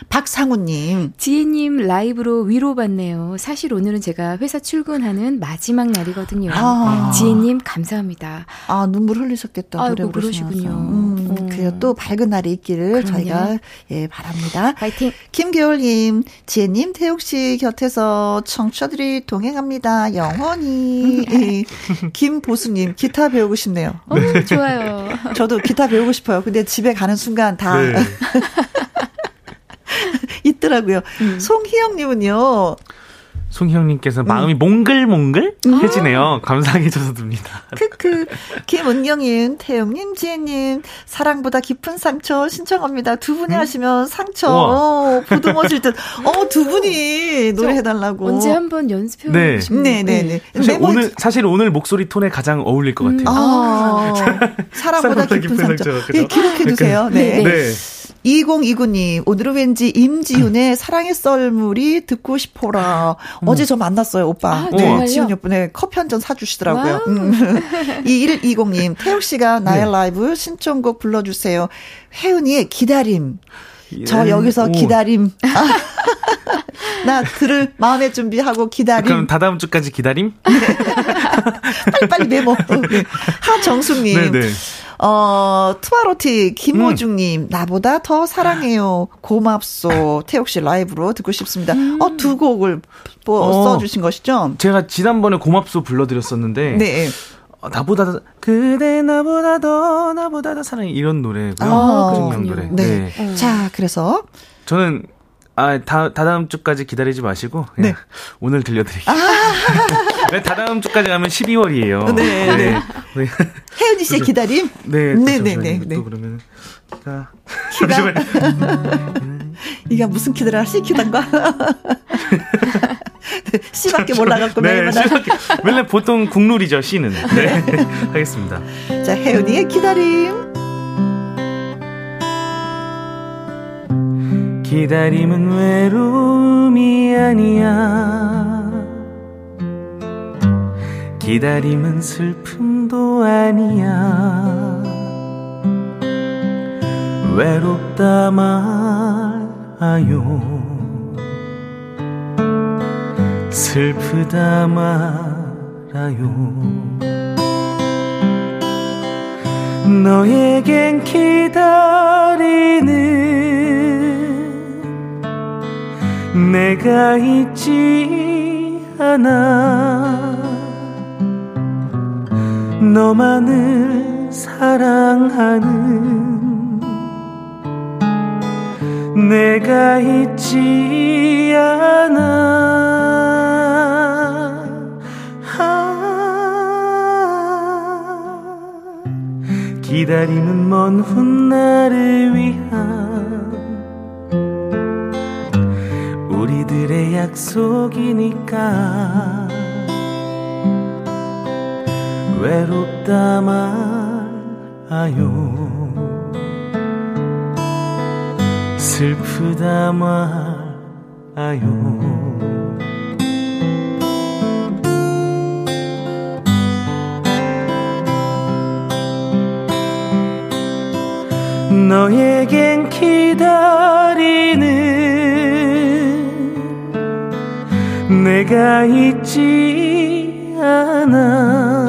박상우님. 지혜님 라이브로 위로받네요. 사실 오늘은 제가 회사 출근하는 마지막 날이거든요. 아. 지혜님 감사합니다. 아 눈물 흘리셨겠다. 아이고, 노래 부르시군요. 그리고 또 밝은 날이 있기를 그럼요. 저희가 예, 바랍니다. 파이팅. 김겨울님. 지혜님 태욱씨 곁에서 청취자들이 동행합니다. 영원히. 김보수님. 기타 배우고 싶네요. 네. 좋아요. 저도 기타 배우고 싶어요. 근데 집에 가는 순간 다... 네. 있더라고요. 송희영님은요. 송희영님께서 마음이 몽글몽글 해지네요. 감상해줘서 듭니다. 크크. 김은경님, 태영님, 지혜님 사랑보다 깊은 상처 신청합니다. 두 분이 하시면 상처 부듬어질 듯. 두 분이 노래해달라고. 언제 한번 연습해보고 싶네요. 네네네. 오늘 사실 오늘 목소리 톤에 가장 어울릴 것 같아요. 사랑보다 깊은 상처. 예, 기록해두세요. 네. 네. 2029님 오늘은 왠지 임지훈의 사랑의 썰물이 듣고 싶어라. 어제 저 만났어요 오빠. 아, 네, 지훈 옆분에 커피 한 잔 사주시더라고요. 2120님 태욱 씨가 나의 네. 라이브 신청곡 불러주세요. 혜은이의 기다림. 예. 저 여기서 기다림. 나 들을 마음의 준비하고 기다림. 그럼 다다음 주까지 기다림? 빨리빨리 메모. 네. 하정숙님. 네네. 투바로티 김호중님 나보다 더 사랑해요. 고맙소. 태욱씨 라이브로 듣고 싶습니다. 두 곡을 써주신 것이죠? 제가 지난번에 고맙소 불러드렸었는데 네. 나보다 그대 나보다 더 사랑해 이런 노래고요. 그중 노래. 네. 네. 자, 그래서 저는 다다음 주까지 기다리지 마시고 그냥 네. 오늘 들려드릴게요. 아~ 다다음 주까지 가면 12월이에요. 네. 네. 네. 혜은이 씨의 기다림. 네. 네네네. 또 그러면 키가 이게 무슨 키더라? C 키단가? C밖에 몰라갖고 네, 맨날 보통 국룰이죠 C는. 네, 하겠습니다. 자, 혜은이의 기다림. 기다림은 외로움이 아니야. 기다림은 슬픔도 아니야. 외롭다 말아요. 슬프다 말아요. 너에겐 기다리는 내가 있지 않아. 너만을 사랑하는 내가 있지 않아. 기다림은 먼 훗날을 위한 우리들의 약속이니까. 외롭다 말아요. 슬프다 말아요. 너에겐 기다리는 내가 있지 않아.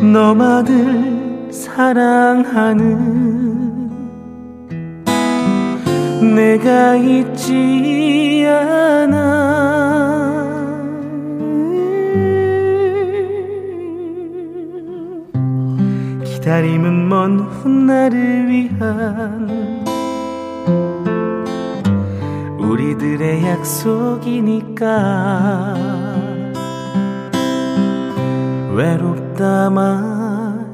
너만을 사랑하는 내가 있지 않아. 기다림은 먼 훗날을 위한 우리들의 약속이니까. 외롭다 말아요.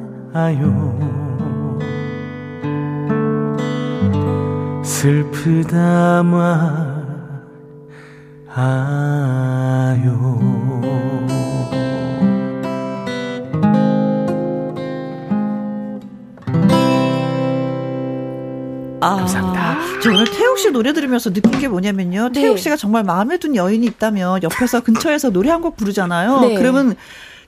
슬프다 말아요. 감사합니다. 저 오늘 태욱 씨 노래 들으면서 느낀 게 뭐냐면요. 네. 태욱 씨가 정말 마음에 든 여인이 있다면 옆에서 근처에서 노래 한 곡 부르잖아요. 네. 그러면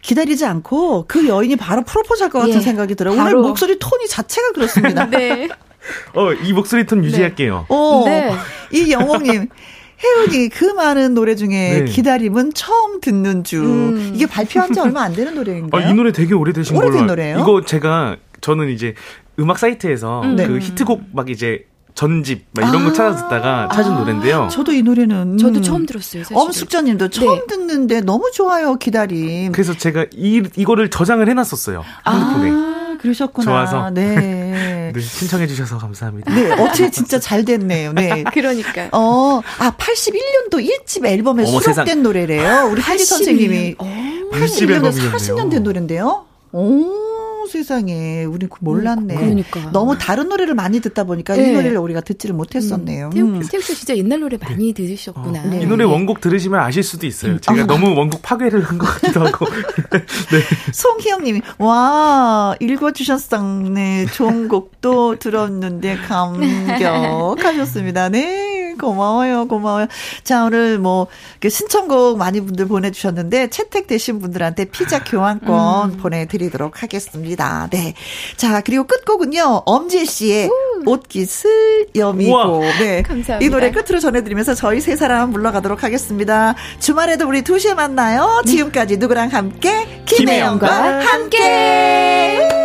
기다리지 않고 그 여인이 바로 프로포즈할 것 같은 예. 생각이 들어요. 오늘 목소리 톤이 자체가 그렇습니다. 네. 이 목소리 톤 유지할게요. 네. 네. 이 영웅님. 혜은이 그 많은 노래 중에 네. 기다림은 처음 듣는 중. 이게 발표한 지 얼마 안 되는 노래인가요? 이 노래 되게 오래되신 걸로. 오래된 노래예요? 이거 저는 이제 음악 사이트에서 그 히트곡 막 이제 전집 막 이런 거 찾아 듣다가 찾은 노래인데요. 저도 이 노래는 저도 처음 들었어요. 사실은. 엄숙자님도 처음 네. 듣는데 너무 좋아요. 기다림. 그래서 제가 이거를 저장을 해놨었어요. 핸드폰에. 그러셨구나. 좋아서. 네. 신청해 주셔서 감사합니다. 네. 어떻게 진짜 잘 됐네요. 네. 그러니까. 81년도 1집 앨범에 수록된 세상. 노래래요. 우리 한지 선생님이. 81년도 40년 된 노래인데요. 세상에 우리 몰랐네. 그러니까. 너무 다른 노래를 많이 듣다 보니까 네. 이 노래를 우리가 듣지를 못했었네요. 태욱 씨 진짜 옛날 노래 많이 들으셨구나. 네. 이 노래 원곡 들으시면 아실 수도 있어요. 제가 너무 원곡 파괴를 한 것 같기도 하고. 네. 송희영님이 와 읽어주셨었네. 좋은 곡도 들었는데 감격하셨습니다. 네. 고마워요. 자, 오늘 신청곡 많이 분들 보내주셨는데 채택되신 분들한테 피자 교환권 보내드리도록 하겠습니다. 네. 자, 그리고 끝곡은요. 엄지혜 씨의 옷깃을 여미고. 네. 감사합니다. 이 노래 끝으로 전해드리면서 저희 세 사람 물러가도록 하겠습니다. 주말에도 우리 2시에 만나요. 지금까지 누구랑 함께? 김혜영과 함께.